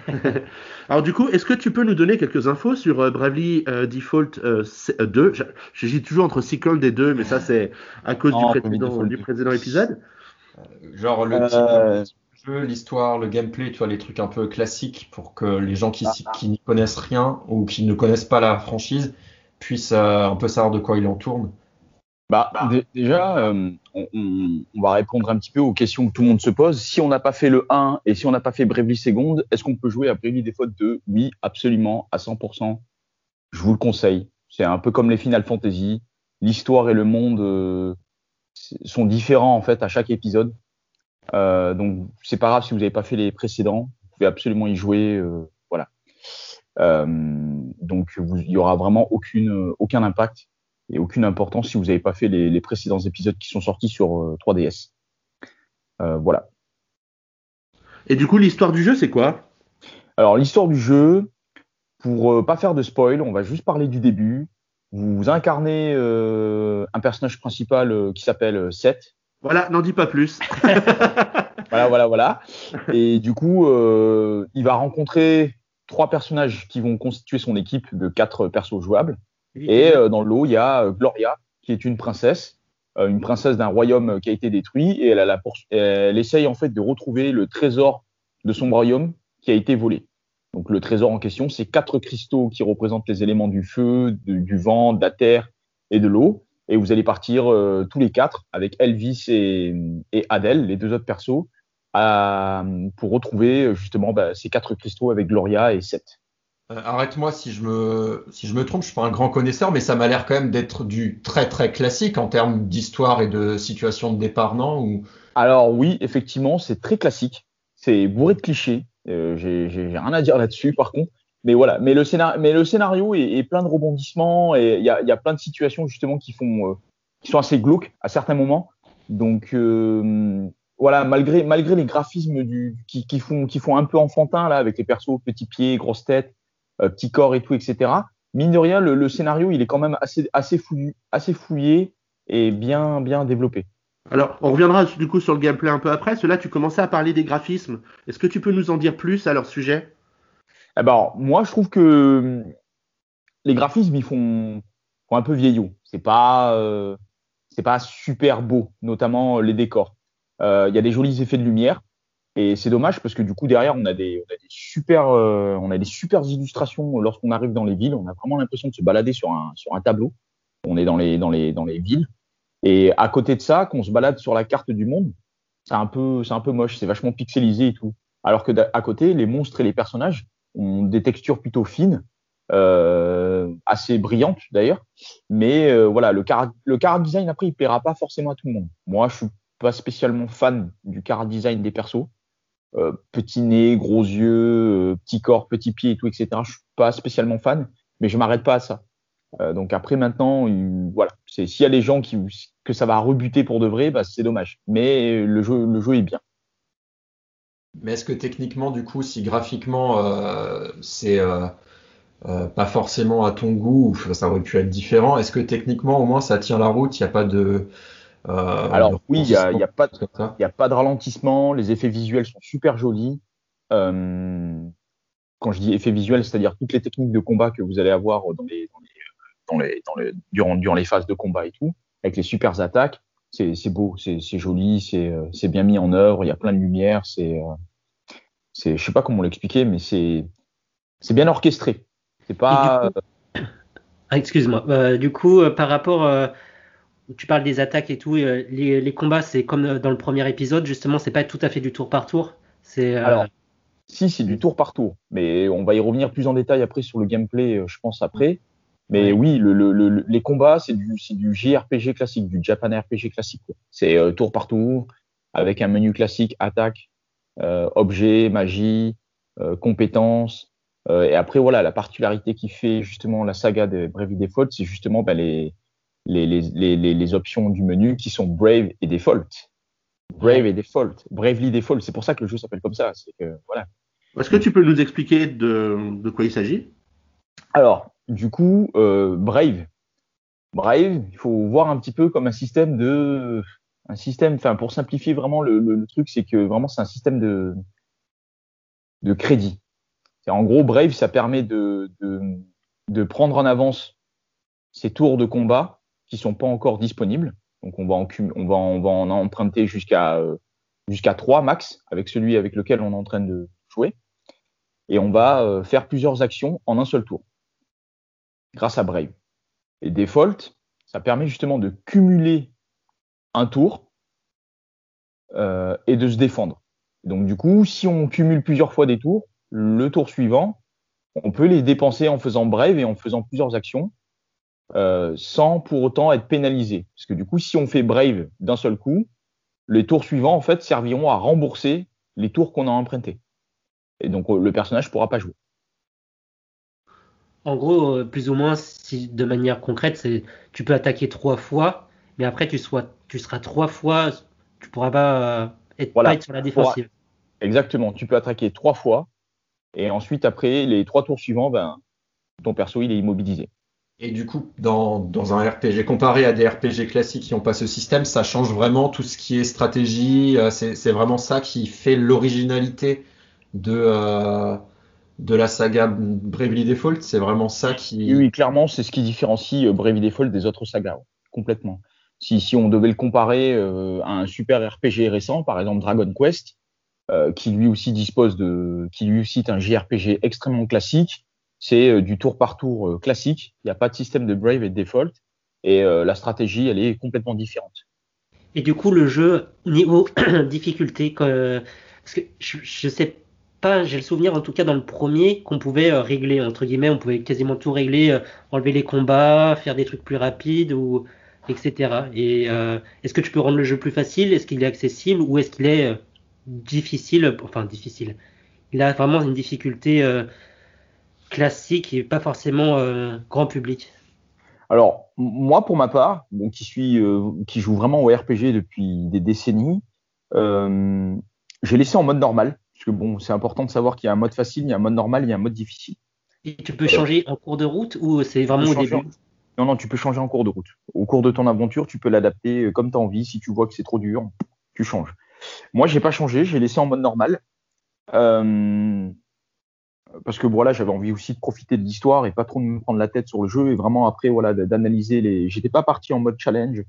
Donc, alors du coup, est-ce que tu peux nous donner quelques infos sur euh, Bravely euh, Default euh, c- euh, deux? J'hésite toujours entre Cyclone des deux, mais ça c'est à cause non, du, président, du précédent épisode. Genre le euh, titre jeu, l'histoire, le gameplay, tu vois, les trucs un peu classiques pour que les gens qui, ah, qui n'y connaissent rien ou qui ne connaissent pas la franchise puissent euh, un peu savoir de quoi il en tourne. Bah, d- déjà, euh, on, on, on va répondre un petit peu aux questions que tout le monde se pose. Si on n'a pas fait le un et si on n'a pas fait Bravely Second, est-ce qu'on peut jouer à Bravely Default deux? Oui, absolument, à cent pour cent. Je vous le conseille. C'est un peu comme les Final Fantasy. L'histoire et le monde euh, sont différents en fait à chaque épisode. Euh, donc, c'est pas grave si vous n'avez pas fait les précédents. Vous pouvez absolument y jouer. Euh, voilà. Euh, donc, il n'y aura vraiment aucune, aucun impact. Et aucune importance si vous n'avez pas fait les, les précédents épisodes qui sont sortis sur euh, trois D S. Euh, voilà. Et du coup, l'histoire du jeu, c'est quoi ? Alors, l'histoire du jeu, pour euh, pas faire de spoil, on va juste parler du début. Vous incarnez euh, un personnage principal euh, qui s'appelle euh, Seth. Voilà, n'en dis pas plus. Voilà, voilà, voilà. Et du coup, euh, il va rencontrer trois personnages qui vont constituer son équipe de quatre persos jouables. Et euh, dans le lot, il y a euh, Gloria, qui est une princesse, euh, une princesse d'un royaume euh, qui a été détruit, et elle, a la pour... elle essaye en fait de retrouver le trésor de son royaume qui a été volé. Donc le trésor en question, c'est quatre cristaux qui représentent les éléments du feu, de, du vent, de la terre et de l'eau. Et vous allez partir euh, tous les quatre, avec Elvis et, et Adèle, les deux autres persos, à, pour retrouver justement bah, ces quatre cristaux avec Gloria et Seth. Arrête-moi si je me si je me trompe, je suis pas un grand connaisseur, mais ça m'a l'air quand même d'être du très très classique en termes d'histoire et de situation de départ, non ? Ou... Alors oui, effectivement, c'est très classique, c'est bourré de clichés. Euh, j'ai, j'ai rien à dire là-dessus, par contre. Mais voilà, mais le scénario, mais le scénario est, est plein de rebondissements et il y a il y a plein de situations justement qui font euh, qui sont assez glauques à certains moments. Donc euh, voilà, malgré malgré les graphismes du qui qui font qui font un peu enfantin là avec les persos petits pieds, grosses têtes. Petit corps et tout, et cetera. Mine de rien, le, le scénario, il est quand même assez, assez, fouillé, assez fouillé et bien, bien développé. Alors, on reviendra du coup sur le gameplay un peu après. Cela, tu commençais à parler des graphismes. Est-ce que tu peux nous en dire plus à leur sujet ? Eh ben, alors, moi, je trouve que les graphismes, ils font, font un peu vieillot. C'est pas, euh, c'est pas super beau, notamment les décors. Euh, il y a des jolis effets de lumière. Et c'est dommage parce que du coup derrière on a des, on a des super, euh, on a des super illustrations lorsqu'on arrive dans les villes. On a vraiment l'impression de se balader sur un sur un tableau. On est dans les dans les dans les villes. Et à côté de ça, qu'on se balade sur la carte du monde, c'est un peu c'est un peu moche. C'est vachement pixelisé et tout. Alors que à côté, les monstres et les personnages ont des textures plutôt fines, euh, assez brillantes d'ailleurs. Mais euh, voilà, le car le car design après il plaira pas forcément à tout le monde. Moi, je suis pas spécialement fan du car design des persos. Euh, petit nez, gros yeux, euh, petit corps, petit pied et tout, et cetera. Je suis pas spécialement fan, mais je m'arrête pas à ça. Euh, donc après maintenant, euh, voilà, c'est s'il y a les gens qui que ça va rebuter pour de vrai, bah c'est dommage. Mais le jeu, le jeu est bien. Mais est-ce que techniquement, du coup, si graphiquement euh, c'est euh, euh, pas forcément à ton goût, ça aurait pu être différent. Est-ce que techniquement, au moins, ça tient la route ? Il n'y a pas de Euh, Alors oui, il n'y a, y a, pas de, y a pas de ralentissement, les effets visuels sont super jolis. Euh, quand je dis effets visuels, c'est-à-dire toutes les techniques de combat que vous allez avoir dans les, dans les, dans les, dans les, durant, durant les phases de combat et tout, avec les super attaques, c'est, c'est beau, c'est, c'est joli, c'est, c'est bien mis en œuvre, il y a plein de lumière, c'est, c'est, je sais pas comment l'expliquer, mais c'est, c'est bien orchestré. C'est pas. Du coup, excuse-moi. Euh, du coup, euh, par rapport. Euh... Tu parles des attaques et tout, et les, les combats, c'est comme dans le premier épisode, justement, c'est pas tout à fait du tour par tour. C'est, euh... Alors, si, c'est du tour par tour, mais on va y revenir plus en détail après sur le gameplay, je pense, après. Mais oui, oui le, le, le, les combats, c'est du, c'est du J R P G classique, du Japan R P G classique. Quoi. C'est euh, tour par tour, avec un menu classique, attaque, euh, objet, magie, euh, compétences. Euh, et après, voilà, la particularité qui fait justement la saga de Bravely Default, c'est justement ben, les... Les, les, les, les options du menu qui sont Brave et Default. Brave et Default. Bravely Default. C'est pour ça que le jeu s'appelle comme ça. C'est que, voilà. Est-ce que tu peux nous expliquer de, de quoi il s'agit ? Alors, du coup, euh, Brave. Brave, il faut voir un petit peu comme un système de. Un système, enfin, pour simplifier vraiment le, le, le truc, c'est que vraiment, c'est un système de, de crédit. C'est, en gros, Brave, ça permet de, de, de prendre en avance ses tours de combat. Qui sont pas encore disponibles. Donc on va en, on va, on va en emprunter jusqu'à jusqu'à trois max, avec celui avec lequel on est en train de jouer. Et on va euh, faire plusieurs actions en un seul tour, grâce à Brave. Et Default, ça permet justement de cumuler un tour euh, et de se défendre. Donc du coup, si on cumule plusieurs fois des tours, le tour suivant, on peut les dépenser en faisant Brave et en faisant plusieurs actions, euh, sans pour autant être pénalisé. Parce que du coup, si on fait Brave d'un seul coup, les tours suivants en fait serviront à rembourser les tours qu'on a empruntés. Et donc le personnage ne pourra pas jouer. En gros, plus ou moins, si de manière concrète, c'est tu peux attaquer trois fois, mais après tu, sois, tu seras trois fois, tu ne pourras pas, euh, être, voilà, pas être sur la défensive. Pourras... Exactement, tu peux attaquer trois fois, et ensuite après les trois tours suivants, ben, ton perso il est immobilisé. Et du coup, dans, dans un R P G, comparé à des R P G classiques qui n'ont pas ce système, ça change vraiment tout ce qui est stratégie, c'est, c'est vraiment ça qui fait l'originalité de... Euh... de la saga Bravely Default, c'est vraiment ça qui... Oui, clairement, c'est ce qui différencie Bravely Default des autres sagas, ouais, complètement. Si, si on devait le comparer euh, à un super R P G récent, par exemple Dragon Quest, euh, qui lui aussi dispose de... qui lui aussi est un J R P G extrêmement classique, c'est euh, du tour par tour euh, classique, il n'y a pas de système de Brave et de Default, et euh, la stratégie, elle est complètement différente. Et du coup, le jeu, niveau difficulté, euh, parce que je, je sais pas, Pas, j'ai le souvenir, en tout cas dans le premier, qu'on pouvait euh, régler, entre guillemets, on pouvait quasiment tout régler, euh, enlever les combats, faire des trucs plus rapides, ou, et cetera. Et euh, est-ce que tu peux rendre le jeu plus facile ? Est-ce qu'il est accessible ? Ou est-ce qu'il est euh, difficile ? Enfin, difficile. Il a vraiment une difficulté euh, classique et pas forcément euh, grand public. Alors, moi, pour ma part, bon, qui, suis, euh, qui joue vraiment au R P G depuis des décennies, euh, j'ai laissé en mode normal. Parce que bon, c'est important de savoir qu'il y a un mode facile, il y a un mode normal, il y a un mode difficile. Et tu peux changer en cours de route ou c'est vraiment au début ? en... Non, non, tu peux changer en cours de route. Au cours de ton aventure, tu peux l'adapter comme tu as envie. Si tu vois que c'est trop dur, tu changes. Moi, j'ai pas changé, j'ai laissé en mode normal. Euh... Parce que voilà, j'avais envie aussi de profiter de l'histoire et pas trop de me prendre la tête sur le jeu et vraiment après, voilà, d'analyser les... J'étais pas parti en mode challenge,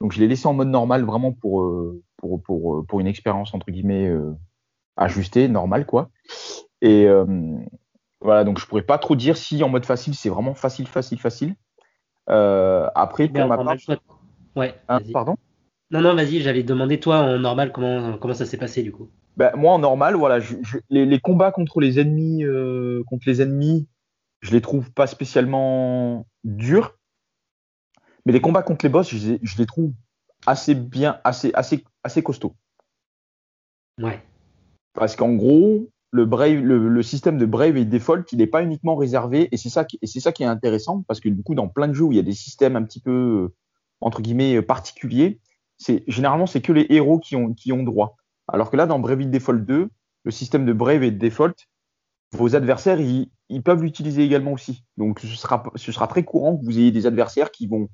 donc je l'ai laissé en mode normal vraiment pour, pour, pour, pour une expérience, entre guillemets... Euh... ajusté, normal quoi. Et euh, voilà, donc je pourrais pas trop dire si en mode facile c'est vraiment facile, facile, facile. Euh, après, pour ma part, toi... ouais. Hein, pardon. Non, non, vas-y, j'allais demander toi en normal comment comment ça s'est passé du coup. Ben moi en normal, voilà, je, je, les, les combats contre les ennemis, euh, contre les ennemis, je les trouve pas spécialement durs, mais les combats contre les boss, je, je les trouve assez bien, assez, assez, assez costauds. Ouais. Parce qu'en gros, le, Brave, le, le système de Brave et Default, il n'est pas uniquement réservé, et c'est, ça qui, et c'est ça qui est intéressant, parce que du coup, dans plein de jeux où il y a des systèmes un petit peu, entre guillemets, particuliers, c'est, généralement, c'est que les héros qui ont, qui ont droit. Alors que là, dans Bravely Default deux, le système de Brave et Default, vos adversaires, ils, ils peuvent l'utiliser également aussi. Donc, ce sera, ce sera très courant que vous ayez des adversaires qui vont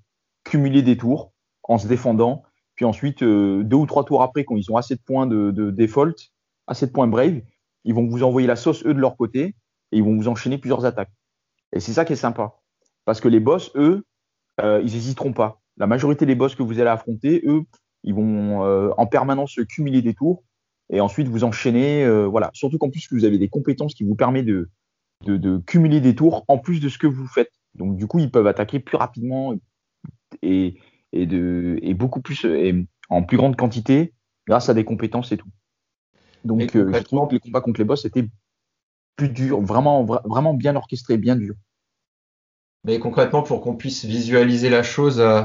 cumuler des tours en se défendant, puis ensuite, euh, deux ou trois tours après, quand ils ont assez de points de, de Default, assez de points Brave, ils vont vous envoyer la sauce, eux, de leur côté, et ils vont vous enchaîner plusieurs attaques. Et c'est ça qui est sympa. Parce que les boss, eux, euh, ils n'hésiteront pas. La majorité des boss que vous allez affronter, eux, ils vont euh, en permanence cumuler des tours, et ensuite vous enchaîner. Euh, voilà. Surtout qu'en plus, vous avez des compétences qui vous permettent de, de, de cumuler des tours en plus de ce que vous faites. Donc, du coup, ils peuvent attaquer plus rapidement et, et, de, et beaucoup plus, et en plus grande quantité, grâce à des compétences et tout. Donc, euh, je trouve que les combats contre les boss étaient plus durs, vraiment, vra- vraiment bien orchestrés, bien durs. Mais concrètement, pour qu'on puisse visualiser la chose, euh,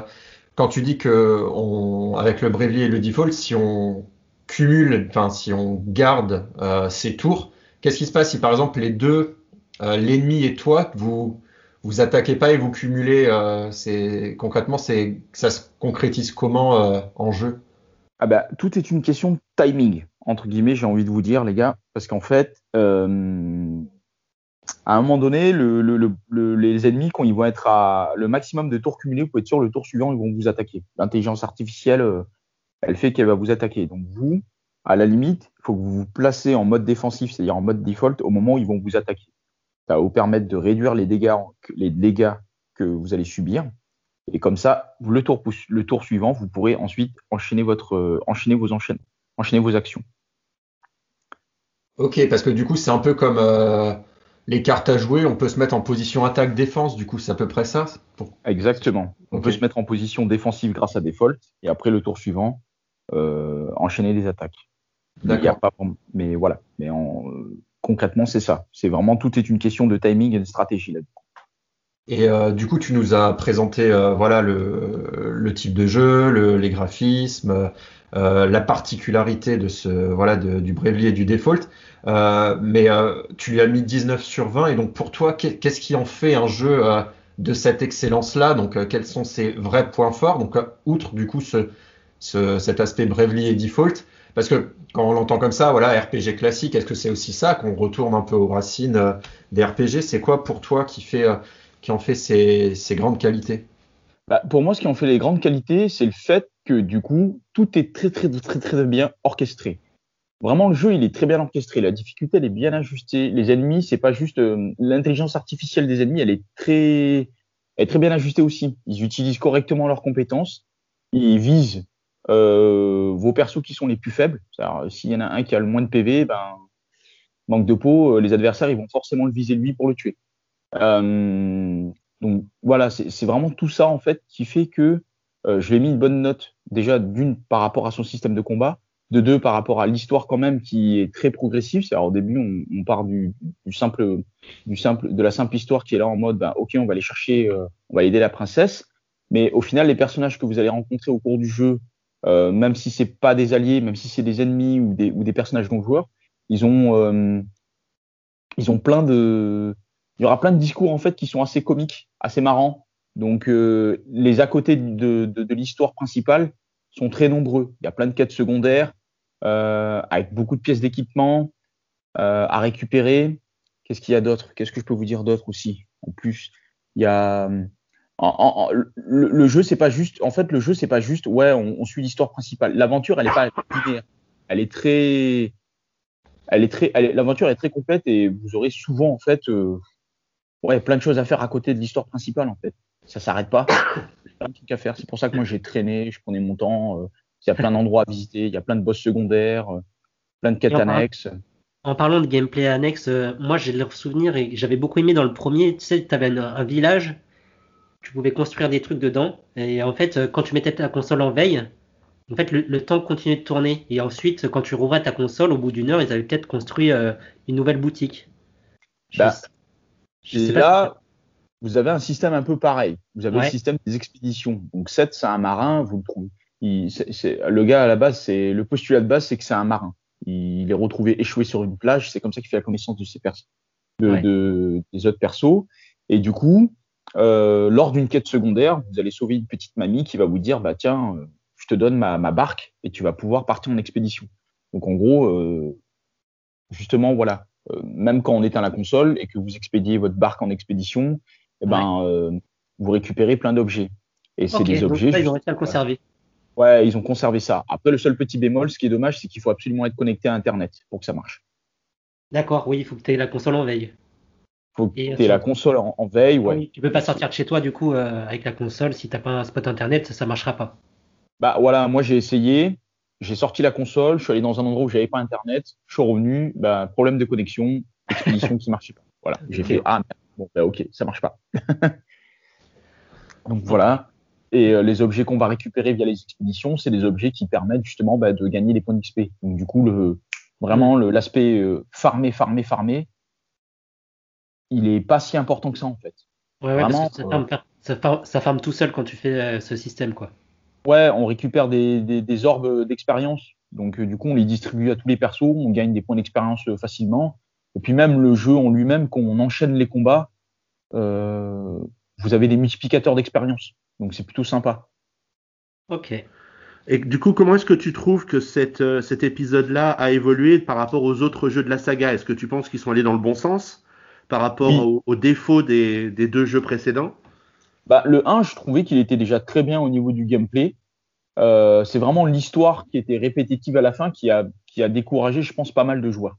quand tu dis que on, avec le Bravely et le Default, si on cumule, enfin si on garde euh, ces tours, qu'est-ce qui se passe si par exemple les deux, euh, l'ennemi et toi, vous vous attaquez pas et vous cumulez euh, c'est, concrètement, c'est, ça se concrétise comment euh, en jeu ? Ah bah, tout est une question de timing, entre guillemets, j'ai envie de vous dire, les gars, parce qu'en fait, euh, à un moment donné, le, le, le, le, les ennemis, quand ils vont être à le maximum de tours cumulés, vous pouvez être sûr, le tour suivant, ils vont vous attaquer. L'intelligence artificielle, euh, elle fait qu'elle va vous attaquer. Donc vous, à la limite, il faut que vous vous placez en mode défensif, c'est-à-dire en mode default, au moment où ils vont vous attaquer. Ça va vous permettre de réduire les dégâts, les dégâts que vous allez subir. Et comme ça, le tour, le tour suivant, vous pourrez ensuite enchaîner, votre, euh, enchaîner vos enchaînements. enchaîner vos actions. Ok, parce que du coup, c'est un peu comme euh, les cartes à jouer, on peut se mettre en position attaque-défense, du coup, c'est à peu près ça pour... Exactement. On okay. peut se mettre en position défensive grâce à default, et après le tour suivant, euh, enchaîner les attaques. D'accord. Il y a pas... Mais voilà, mais en... concrètement, c'est ça. C'est vraiment, tout est une question de timing et de stratégie là. Et euh, du coup, tu nous as présenté euh, voilà, le, le type de jeu, le, les graphismes, euh, la particularité de ce, voilà, de, du Bravely et du Default. Euh, mais euh, tu lui as mis dix-neuf sur vingt. Et donc, pour toi, qu'est-ce qui en fait un jeu euh, de cette excellence-là? Donc, euh, quels sont ses vrais points forts? Donc, euh, outre du coup ce, ce, cet aspect Bravely et Default, parce que quand on l'entend comme ça, voilà, R P G classique, est-ce que c'est aussi ça qu'on retourne un peu aux racines euh, des R P G? C'est quoi pour toi qui fait... Euh, qui en fait ses, ses grandes qualités? Bah, pour moi, ce qui en fait les grandes qualités, c'est le fait que du coup, tout est très, très, très, très bien orchestré. Vraiment, le jeu, il est très bien orchestré. La difficulté, elle est bien ajustée. Les ennemis, c'est pas juste... Euh, l'intelligence artificielle des ennemis, elle est très, elle est très bien ajustée aussi. Ils utilisent correctement leurs compétences. Ils visent euh, vos persos qui sont les plus faibles. C'est-à-dire, s'il y en a un qui a le moins de P V, ben, manque de peau, les adversaires, ils vont forcément le viser lui pour le tuer. Euh, donc voilà, c'est, c'est vraiment tout ça en fait qui fait que euh, je lui ai mis une bonne note, déjà d'une par rapport à son système de combat, de deux par rapport à l'histoire quand même qui est très progressive. C'est-à-dire au début on, on part du, du simple, du simple, de la simple histoire qui est là en mode ben, ok, on va aller chercher, euh, on va aider la princesse, mais au final les personnages que vous allez rencontrer au cours du jeu, euh, même si c'est pas des alliés, même si c'est des ennemis ou des, ou des personnages non joueurs, ils ont, euh, ils ont plein de... Il y aura plein de discours en fait qui sont assez comiques, assez marrants. Donc euh, les à côté de, de, de l'histoire principale sont très nombreux. Il y a plein de quêtes secondaires euh, avec beaucoup de pièces d'équipement euh, à récupérer. Qu'est-ce qu'il y a d'autre? Qu'est-ce que je peux vous dire d'autre aussi? En plus, il y a en, en, en, le, le jeu, c'est pas juste. En fait, le jeu, c'est pas juste. Ouais, on, on suit l'histoire principale. L'aventure, elle est pas linéaire. Elle est très, elle est très. Elle, l'aventure est très complète et vous aurez souvent en fait. Euh, Ouais, plein de choses à faire à côté de l'histoire principale, en fait. Ça s'arrête pas. Il y a plein de trucs à faire. C'est pour ça que moi, j'ai traîné, je prenais mon temps. Euh, il y a plein d'endroits à visiter, il y a plein de boss secondaires, euh, plein de quêtes en annexes. En parlant de gameplay annexe, euh, moi, j'ai le souvenir et j'avais beaucoup aimé dans le premier. Tu sais, tu avais un, un village, tu pouvais construire des trucs dedans. Et en fait, quand tu mettais ta console en veille, en fait, le, le temps continuait de tourner. Et ensuite, quand tu rouvrais ta console, au bout d'une heure, ils avaient peut-être construit euh, une nouvelle boutique. Bah. Je sais. Et là, vous avez un système un peu pareil. Vous avez ouais. le système des expéditions. Donc, Seth, c'est un marin. Vous le trouvez. Il, c'est, c'est, le gars, à la base, c'est, le postulat de base, c'est que c'est un marin. Il, il est retrouvé échoué sur une plage. C'est comme ça qu'il fait la connaissance de ses persos, de, ouais. de, des autres persos. Et du coup, euh, lors d'une quête secondaire, vous allez sauver une petite mamie qui va vous dire, bah, tiens, euh, je te donne ma, ma barque et tu vas pouvoir partir en expédition. Donc, en gros, euh, justement, voilà. Même quand on éteint la console et que vous expédiez votre barque en expédition, eh ben, ouais. euh, vous récupérez plein d'objets. Et c'est okay, des objets. Là, ils ont réussi à le conserver. Ouais, ils ont conservé ça. Après, le seul petit bémol, ce qui est dommage, c'est qu'il faut absolument être connecté à Internet pour que ça marche. D'accord, oui, il faut que tu aies la console en veille. Il faut que tu aies la console en, en veille, ouais. Oui, tu peux pas sortir de chez toi, du coup, euh, avec la console. Si tu n'as pas un spot Internet, ça ne marchera pas. Bah voilà, moi j'ai essayé. J'ai sorti la console, je suis allé dans un endroit où j'avais pas internet, je suis revenu, bah, problème de connexion, expédition qui marchait pas. Voilà, j'ai okay. fait ah merde, bon bah ok, ça marche pas. Donc voilà. Et euh, les objets qu'on va récupérer via les expéditions, c'est des objets qui permettent justement bah, de gagner des points d'X P. Donc du coup, le vraiment le, l'aspect euh, farmer, farmer, farmer, il est pas si important que ça en fait. Ouais, ouais vraiment, parce que ça, farme, euh, ça, farme, ça farme tout seul quand tu fais euh, ce système quoi. Ouais, on récupère des, des, des orbes d'expérience. Donc, euh, du coup, on les distribue à tous les persos. On gagne des points d'expérience euh, facilement. Et puis, même le jeu en lui-même, quand on enchaîne les combats, euh, vous avez des multiplicateurs d'expérience. Donc, c'est plutôt sympa. Ok. Et du coup, comment est-ce que tu trouves que cette, euh, cet épisode-là a évolué par rapport aux autres jeux de la saga? Est-ce que tu penses qu'ils sont allés dans le bon sens par rapport oui. aux, aux défauts des, des deux jeux précédents? Bah, le un, je trouvais qu'il était déjà très bien au niveau du gameplay. Euh, c'est vraiment l'histoire qui était répétitive à la fin qui a, qui a découragé, je pense, pas mal de joueurs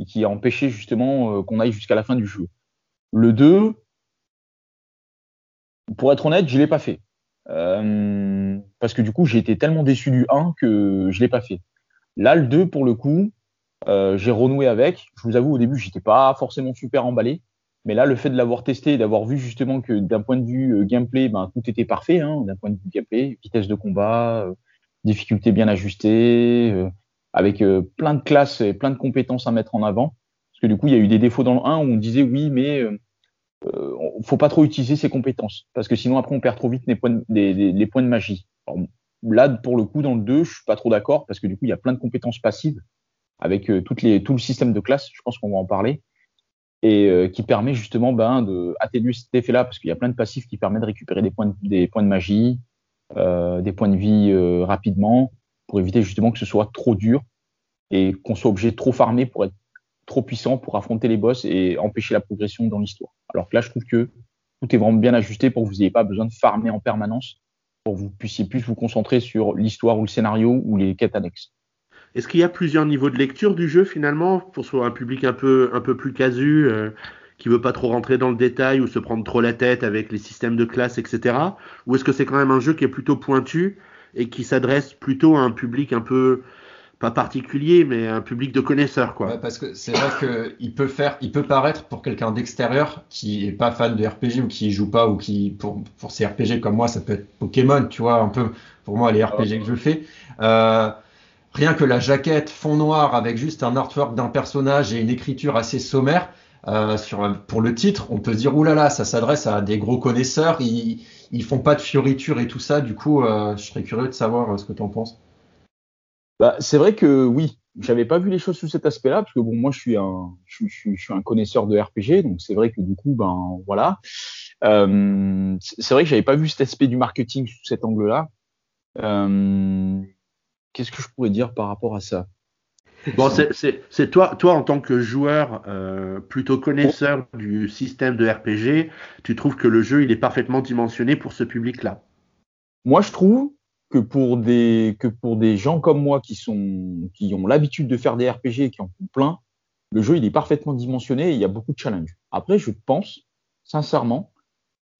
et qui a empêché justement euh, qu'on aille jusqu'à la fin du jeu. Le deux, pour être honnête, je l'ai pas fait. Euh, parce que du coup, j'ai été tellement déçu du un que je l'ai pas fait. Là, le deux, pour le coup, euh, j'ai renoué avec. Je vous avoue, au début, j'étais pas forcément super emballé. Mais là, le fait de l'avoir testé et d'avoir vu justement que d'un point de vue euh, gameplay, ben, tout était parfait. Hein, d'un point de vue gameplay, vitesse de combat, euh, difficulté bien ajustée, euh, avec euh, plein de classes et plein de compétences à mettre en avant. Parce que du coup, il y a eu des défauts dans le un où on disait oui, mais euh, euh, faut pas trop utiliser ses compétences. Parce que sinon, après, on perd trop vite les points de, les, les, les points de magie. Alors, là, pour le coup, dans le deux, je suis pas trop d'accord. Parce que du coup, il y a plein de compétences passives avec euh, toutes les, tout le système de classe. Je pense qu'on va en parler. Et euh, qui permet justement ben, d'atténuer cet effet-là, parce qu'il y a plein de passifs qui permettent de récupérer des points de, des points de magie, euh, des points de vie euh, rapidement, pour éviter justement que ce soit trop dur et qu'on soit obligé de trop farmer pour être trop puissant, pour affronter les boss et empêcher la progression dans l'histoire. Alors que là, je trouve que tout est vraiment bien ajusté pour que vous n'ayez pas besoin de farmer en permanence, pour que vous puissiez plus vous concentrer sur l'histoire ou le scénario ou les quêtes annexes. Est-ce qu'il y a plusieurs niveaux de lecture du jeu finalement pour soit un public un peu un peu plus casu euh, qui veut pas trop rentrer dans le détail ou se prendre trop la tête avec les systèmes de classe, et cetera. Ou est-ce que c'est quand même un jeu qui est plutôt pointu et qui s'adresse plutôt à un public un peu pas particulier mais un public de connaisseurs quoi. Ouais, parce que c'est vrai que il peut faire, il peut paraître pour quelqu'un d'extérieur qui est pas fan de R P G ou qui joue pas ou qui pour pour ces R P G comme moi ça peut être Pokémon, tu vois un peu pour moi les R P G que je fais. Euh, Rien que la jaquette fond noir avec juste un artwork d'un personnage et une écriture assez sommaire euh, sur, pour le titre, on peut se dire oulala, ça s'adresse à des gros connaisseurs, ils, ils font pas de fioritures et tout ça. Du coup, euh, je serais curieux de savoir euh, ce que tu en penses. Bah, c'est vrai que oui, j'avais pas vu les choses sous cet aspect-là parce que bon, moi je suis un, je, je, je suis un connaisseur de R P G, donc c'est vrai que du coup, ben voilà, euh, c'est vrai que j'avais pas vu cet aspect du marketing sous cet angle-là. Euh, Qu'est-ce que je pourrais dire par rapport à ça? Bon, c'est, c'est, c'est toi, toi en tant que joueur euh, plutôt connaisseur du système de R P G, tu trouves que le jeu il est parfaitement dimensionné pour ce public-là? Moi, je trouve que pour des que pour des gens comme moi qui sont qui ont l'habitude de faire des R P G et qui en font plein, le jeu il est parfaitement dimensionné et il y a beaucoup de challenges. Après, je pense sincèrement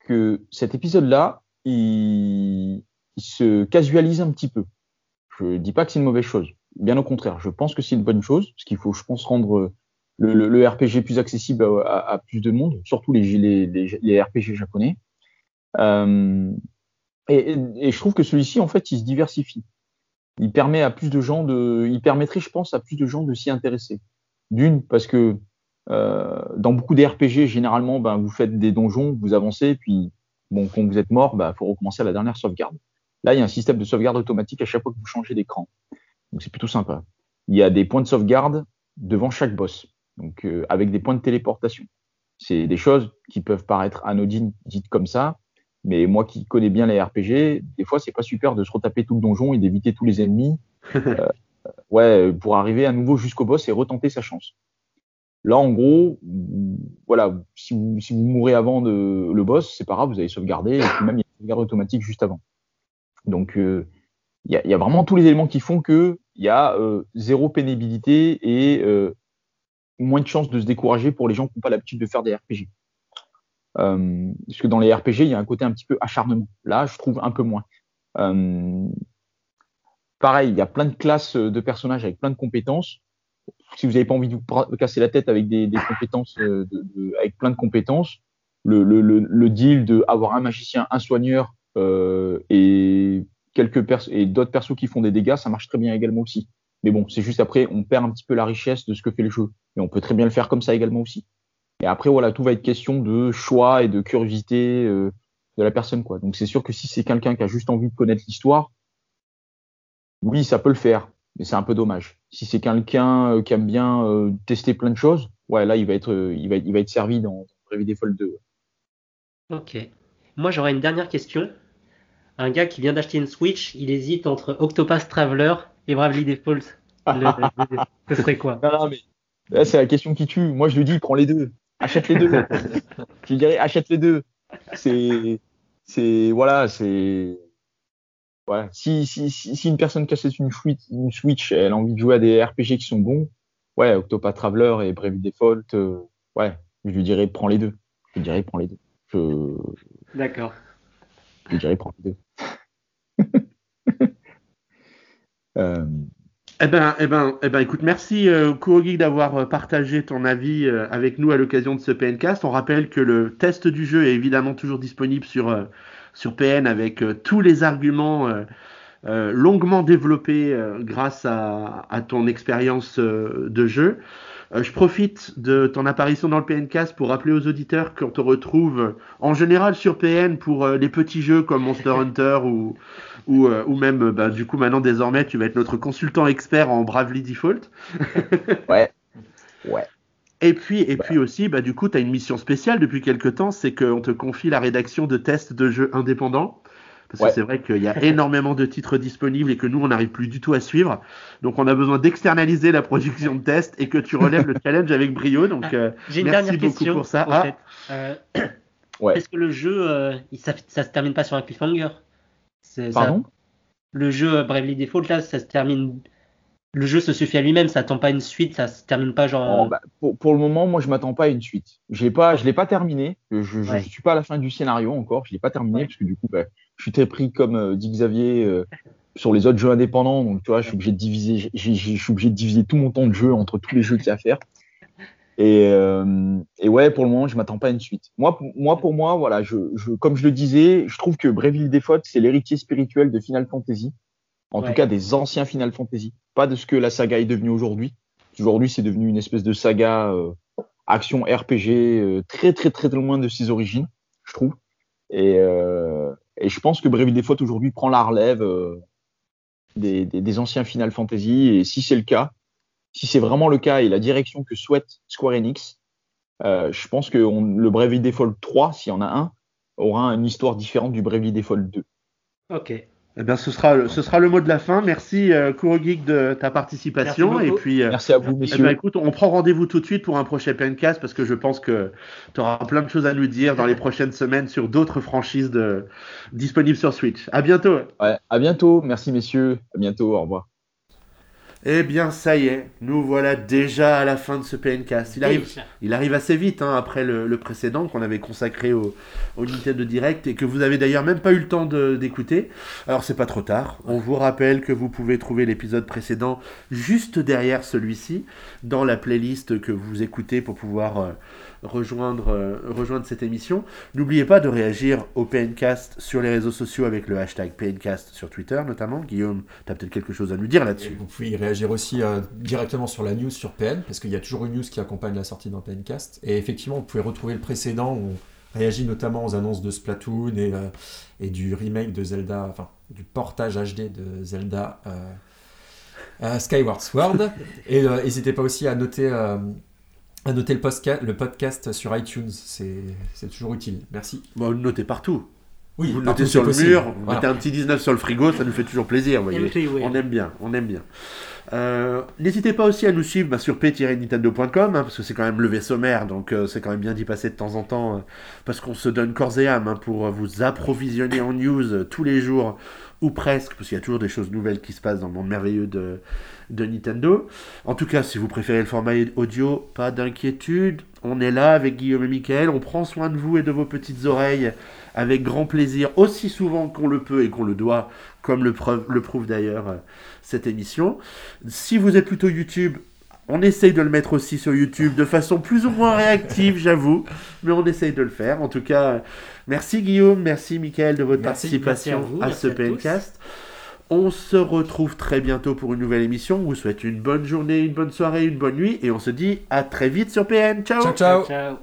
que cet épisode-là, il, il se casualise un petit peu. Je dis pas que c'est une mauvaise chose. Bien au contraire, je pense que c'est une bonne chose, parce qu'il faut, je pense, rendre le, le, le R P G plus accessible à, à, à plus de monde, surtout les, les, les, les R P G japonais. Euh, et, et je trouve que celui-ci, en fait, il se diversifie. Il permet à plus de gens de, il permettrait, je pense, à plus de gens de s'y intéresser. D'une, parce que euh, dans beaucoup des R P G, généralement, ben, vous faites des donjons, vous avancez, puis bon, quand vous êtes mort, ben, faut recommencer à la dernière sauvegarde. Là, il y a un système de sauvegarde automatique à chaque fois que vous changez d'écran. Donc, c'est plutôt sympa. Il y a des points de sauvegarde devant chaque boss, donc euh, avec des points de téléportation. C'est des choses qui peuvent paraître anodines, dites comme ça, mais moi qui connais bien les R P G, des fois, c'est pas super de se retaper tout le donjon et d'éviter tous les ennemis euh, ouais, pour arriver à nouveau jusqu'au boss et retenter sa chance. Là, en gros, voilà, si vous, si vous mourrez avant de, le boss, c'est pas grave, vous allez sauvegarder, et puis même, il y a une sauvegarde automatique juste avant. Donc, il euh, y, y a vraiment tous les éléments qui font que il y a euh, zéro pénibilité et euh, moins de chances de se décourager pour les gens qui n'ont pas l'habitude de faire des R P G. Euh, parce que dans les R P G, il y a un côté un petit peu acharnement. Là, je trouve un peu moins. Euh, pareil, il y a plein de classes de personnages avec plein de compétences. Si vous n'avez pas envie de vous pra- casser la tête avec des, des compétences, euh, de, de, avec plein de compétences, le, le, le, le deal de avoir un magicien, un soigneur. Euh, et quelques pers- et d'autres persos qui font des dégâts, ça marche très bien également aussi. Mais bon, c'est juste après, on perd un petit peu la richesse de ce que fait le jeu. Et on peut très bien le faire comme ça également aussi. Et après, voilà, tout va être question de choix et de curiosité euh, de la personne, quoi. Donc c'est sûr que si c'est quelqu'un qui a juste envie de connaître l'histoire, oui, ça peut le faire, mais c'est un peu dommage. Si c'est quelqu'un euh, qui aime bien euh, tester plein de choses, ouais, là, il va être, euh, il va, il va être servi dans Bravely Default deux. Ouais. Ok. Moi, j'aurais une dernière question. Un gars qui vient d'acheter une Switch, il hésite entre Octopath Traveler et Bravely Default. Le, le, ce serait quoi? Non, non, mais là, c'est la question qui tue. Moi, je lui dis, prends les deux. Achète les deux. Je lui dirais, achète les deux. C'est, c'est, voilà, c'est, voilà. Si, si, si, si une personne qui achète une Switch, elle a envie de jouer à des R P G qui sont bons, ouais, Octopath Traveler et Bravely Default, euh, ouais, je lui dirais, prends les deux. Je lui dirais, prends les deux. Je... D'accord. Je dirais prendre deux. euh, Eh ben, eh ben, eh ben, écoute, merci euh, Kurogeek d'avoir euh, partagé ton avis euh, avec nous à l'occasion de ce P N Cast. On rappelle que le test du jeu est évidemment toujours disponible sur euh, sur P N avec euh, tous les arguments euh, euh, longuement développés euh, grâce à, à ton expérience euh, de jeu. Euh, je profite de ton apparition dans le P N Cast pour rappeler aux auditeurs qu'on te retrouve en général sur P N pour euh, les petits jeux comme Monster Hunter ou Ou, euh, ou même, bah, du coup, maintenant, désormais, tu vas être notre consultant expert en Bravely Default. ouais, ouais. Et puis, et ouais. puis aussi, bah, du coup, tu as une mission spéciale depuis quelques temps, c'est qu'on te confie la rédaction de tests de jeux indépendants. Parce ouais. que c'est vrai qu'il y a énormément de titres disponibles et que nous, on n'arrive plus du tout à suivre. Donc, on a besoin d'externaliser la production de tests et que tu relèves le challenge avec brio. Donc, ah, euh, j'ai une merci beaucoup question, pour ça. En fait. ah. euh, ouais. Est-ce que le jeu, euh, ça ne se termine pas sur un cliffhanger ? C'est, Pardon ça, le jeu Bravely Default, là, ça se termine. Le jeu se suffit à lui-même, ça attend pas une suite, ça se termine pas genre. Oh, bah, pour, pour le moment, moi, je m'attends pas à une suite. J'ai pas, je l'ai pas terminé. Je, je, ouais. je suis pas à la fin du scénario encore. Je l'ai pas terminé ouais. parce que du coup, bah, je suis très pris comme euh, dit Xavier euh, sur les autres jeux indépendants. Donc, tu vois, je suis obligé de diviser. Je suis obligé de diviser tout mon temps de jeu entre tous les jeux qu'il y a à faire. Et, euh, et ouais, pour le moment, je m'attends pas à une suite. Moi, pour moi, pour moi voilà, je, je, comme je le disais, je trouve que Bravely Default, c'est l'héritier spirituel de Final Fantasy. En ouais. tout cas, des anciens Final Fantasy. Pas de ce que la saga est devenue aujourd'hui. Aujourd'hui, c'est devenu une espèce de saga euh, action R P G euh, très, très, très loin de ses origines, je trouve. Et, euh, et je pense que Bravely Default, aujourd'hui, prend la relève euh, des, des, des anciens Final Fantasy. Et si c'est le cas, si c'est vraiment le cas et la direction que souhaite Square Enix, euh, je pense que on, le Bravely Default trois, s'il y en a un, aura une histoire différente du Bravely Default deux. Ok. Eh bien, ce sera le, ce sera le mot de la fin. Merci euh, Kurogeek de ta participation. Merci et puis, euh, Merci à vous, messieurs. Eh bien, écoute, on prend rendez-vous tout de suite pour un prochain P N Cast parce que je pense que tu auras plein de choses à nous dire dans les prochaines semaines sur d'autres franchises de, disponibles sur Switch. À bientôt. Ouais, à bientôt. Merci, messieurs. À bientôt. Au revoir. Eh bien, ça y est, nous voilà déjà à la fin de ce P N Cast. Il arrive, il arrive assez vite, hein, après le, le précédent qu'on avait consacré au, au Nintendo Direct et que vous avez d'ailleurs même pas eu le temps de, d'écouter. Alors, c'est pas trop tard. On vous rappelle que vous pouvez trouver l'épisode précédent juste derrière celui-ci, dans la playlist que vous écoutez pour pouvoir... Euh, Rejoindre, euh, rejoindre cette émission. N'oubliez pas de réagir au P N Cast sur les réseaux sociaux avec le hashtag P N Cast sur Twitter notamment. Guillaume, tu as peut-être quelque chose à nous dire là-dessus. Et vous pouvez y réagir aussi euh, directement sur la news sur P N parce qu'il y a toujours une news qui accompagne la sortie d'un P N Cast. Et effectivement, vous pouvez retrouver le précédent où on réagit notamment aux annonces de Splatoon et, euh, et du remake de Zelda, enfin du portage H D de Zelda euh, euh, Skyward Sword. Et euh, n'hésitez pas aussi à noter... Euh, À noter le, postca- le podcast sur iTunes, c'est, c'est toujours utile. Merci. Bon, notez partout. Oui, vous le notez sur le possible. Mur, vous voilà. mettez un petit dix-neuf sur le frigo, ça nous fait toujours plaisir. Voyez. M T, oui. On aime bien, on aime bien. Euh, n'hésitez pas aussi à nous suivre bah, sur p tiret nintendo point com hein, parce que c'est quand même levé sommaire, donc euh, c'est quand même bien d'y passer de temps en temps euh, parce qu'on se donne corps et âme hein, pour vous approvisionner en news euh, tous les jours ou presque, parce qu'il y a toujours des choses nouvelles qui se passent dans le monde merveilleux de, de Nintendo. En tout cas, si vous préférez le format audio, pas d'inquiétude, on est là avec Guillaume et Mickaël, on prend soin de vous et de vos petites oreilles avec grand plaisir, aussi souvent qu'on le peut et qu'on le doit, comme le, preuve, le prouve d'ailleurs euh, cette émission. Si vous êtes plutôt YouTube, on essaye de le mettre aussi sur YouTube de façon plus ou moins réactive, j'avoue, mais on essaye de le faire. En tout cas, merci Guillaume, merci Mickaël de votre merci, participation merci à, vous, à ce P N Cast. On se retrouve très bientôt pour une nouvelle émission. On vous souhaite une bonne journée, une bonne soirée, une bonne nuit et on se dit à très vite sur P N. Ciao. Ciao, ciao. Ciao, ciao.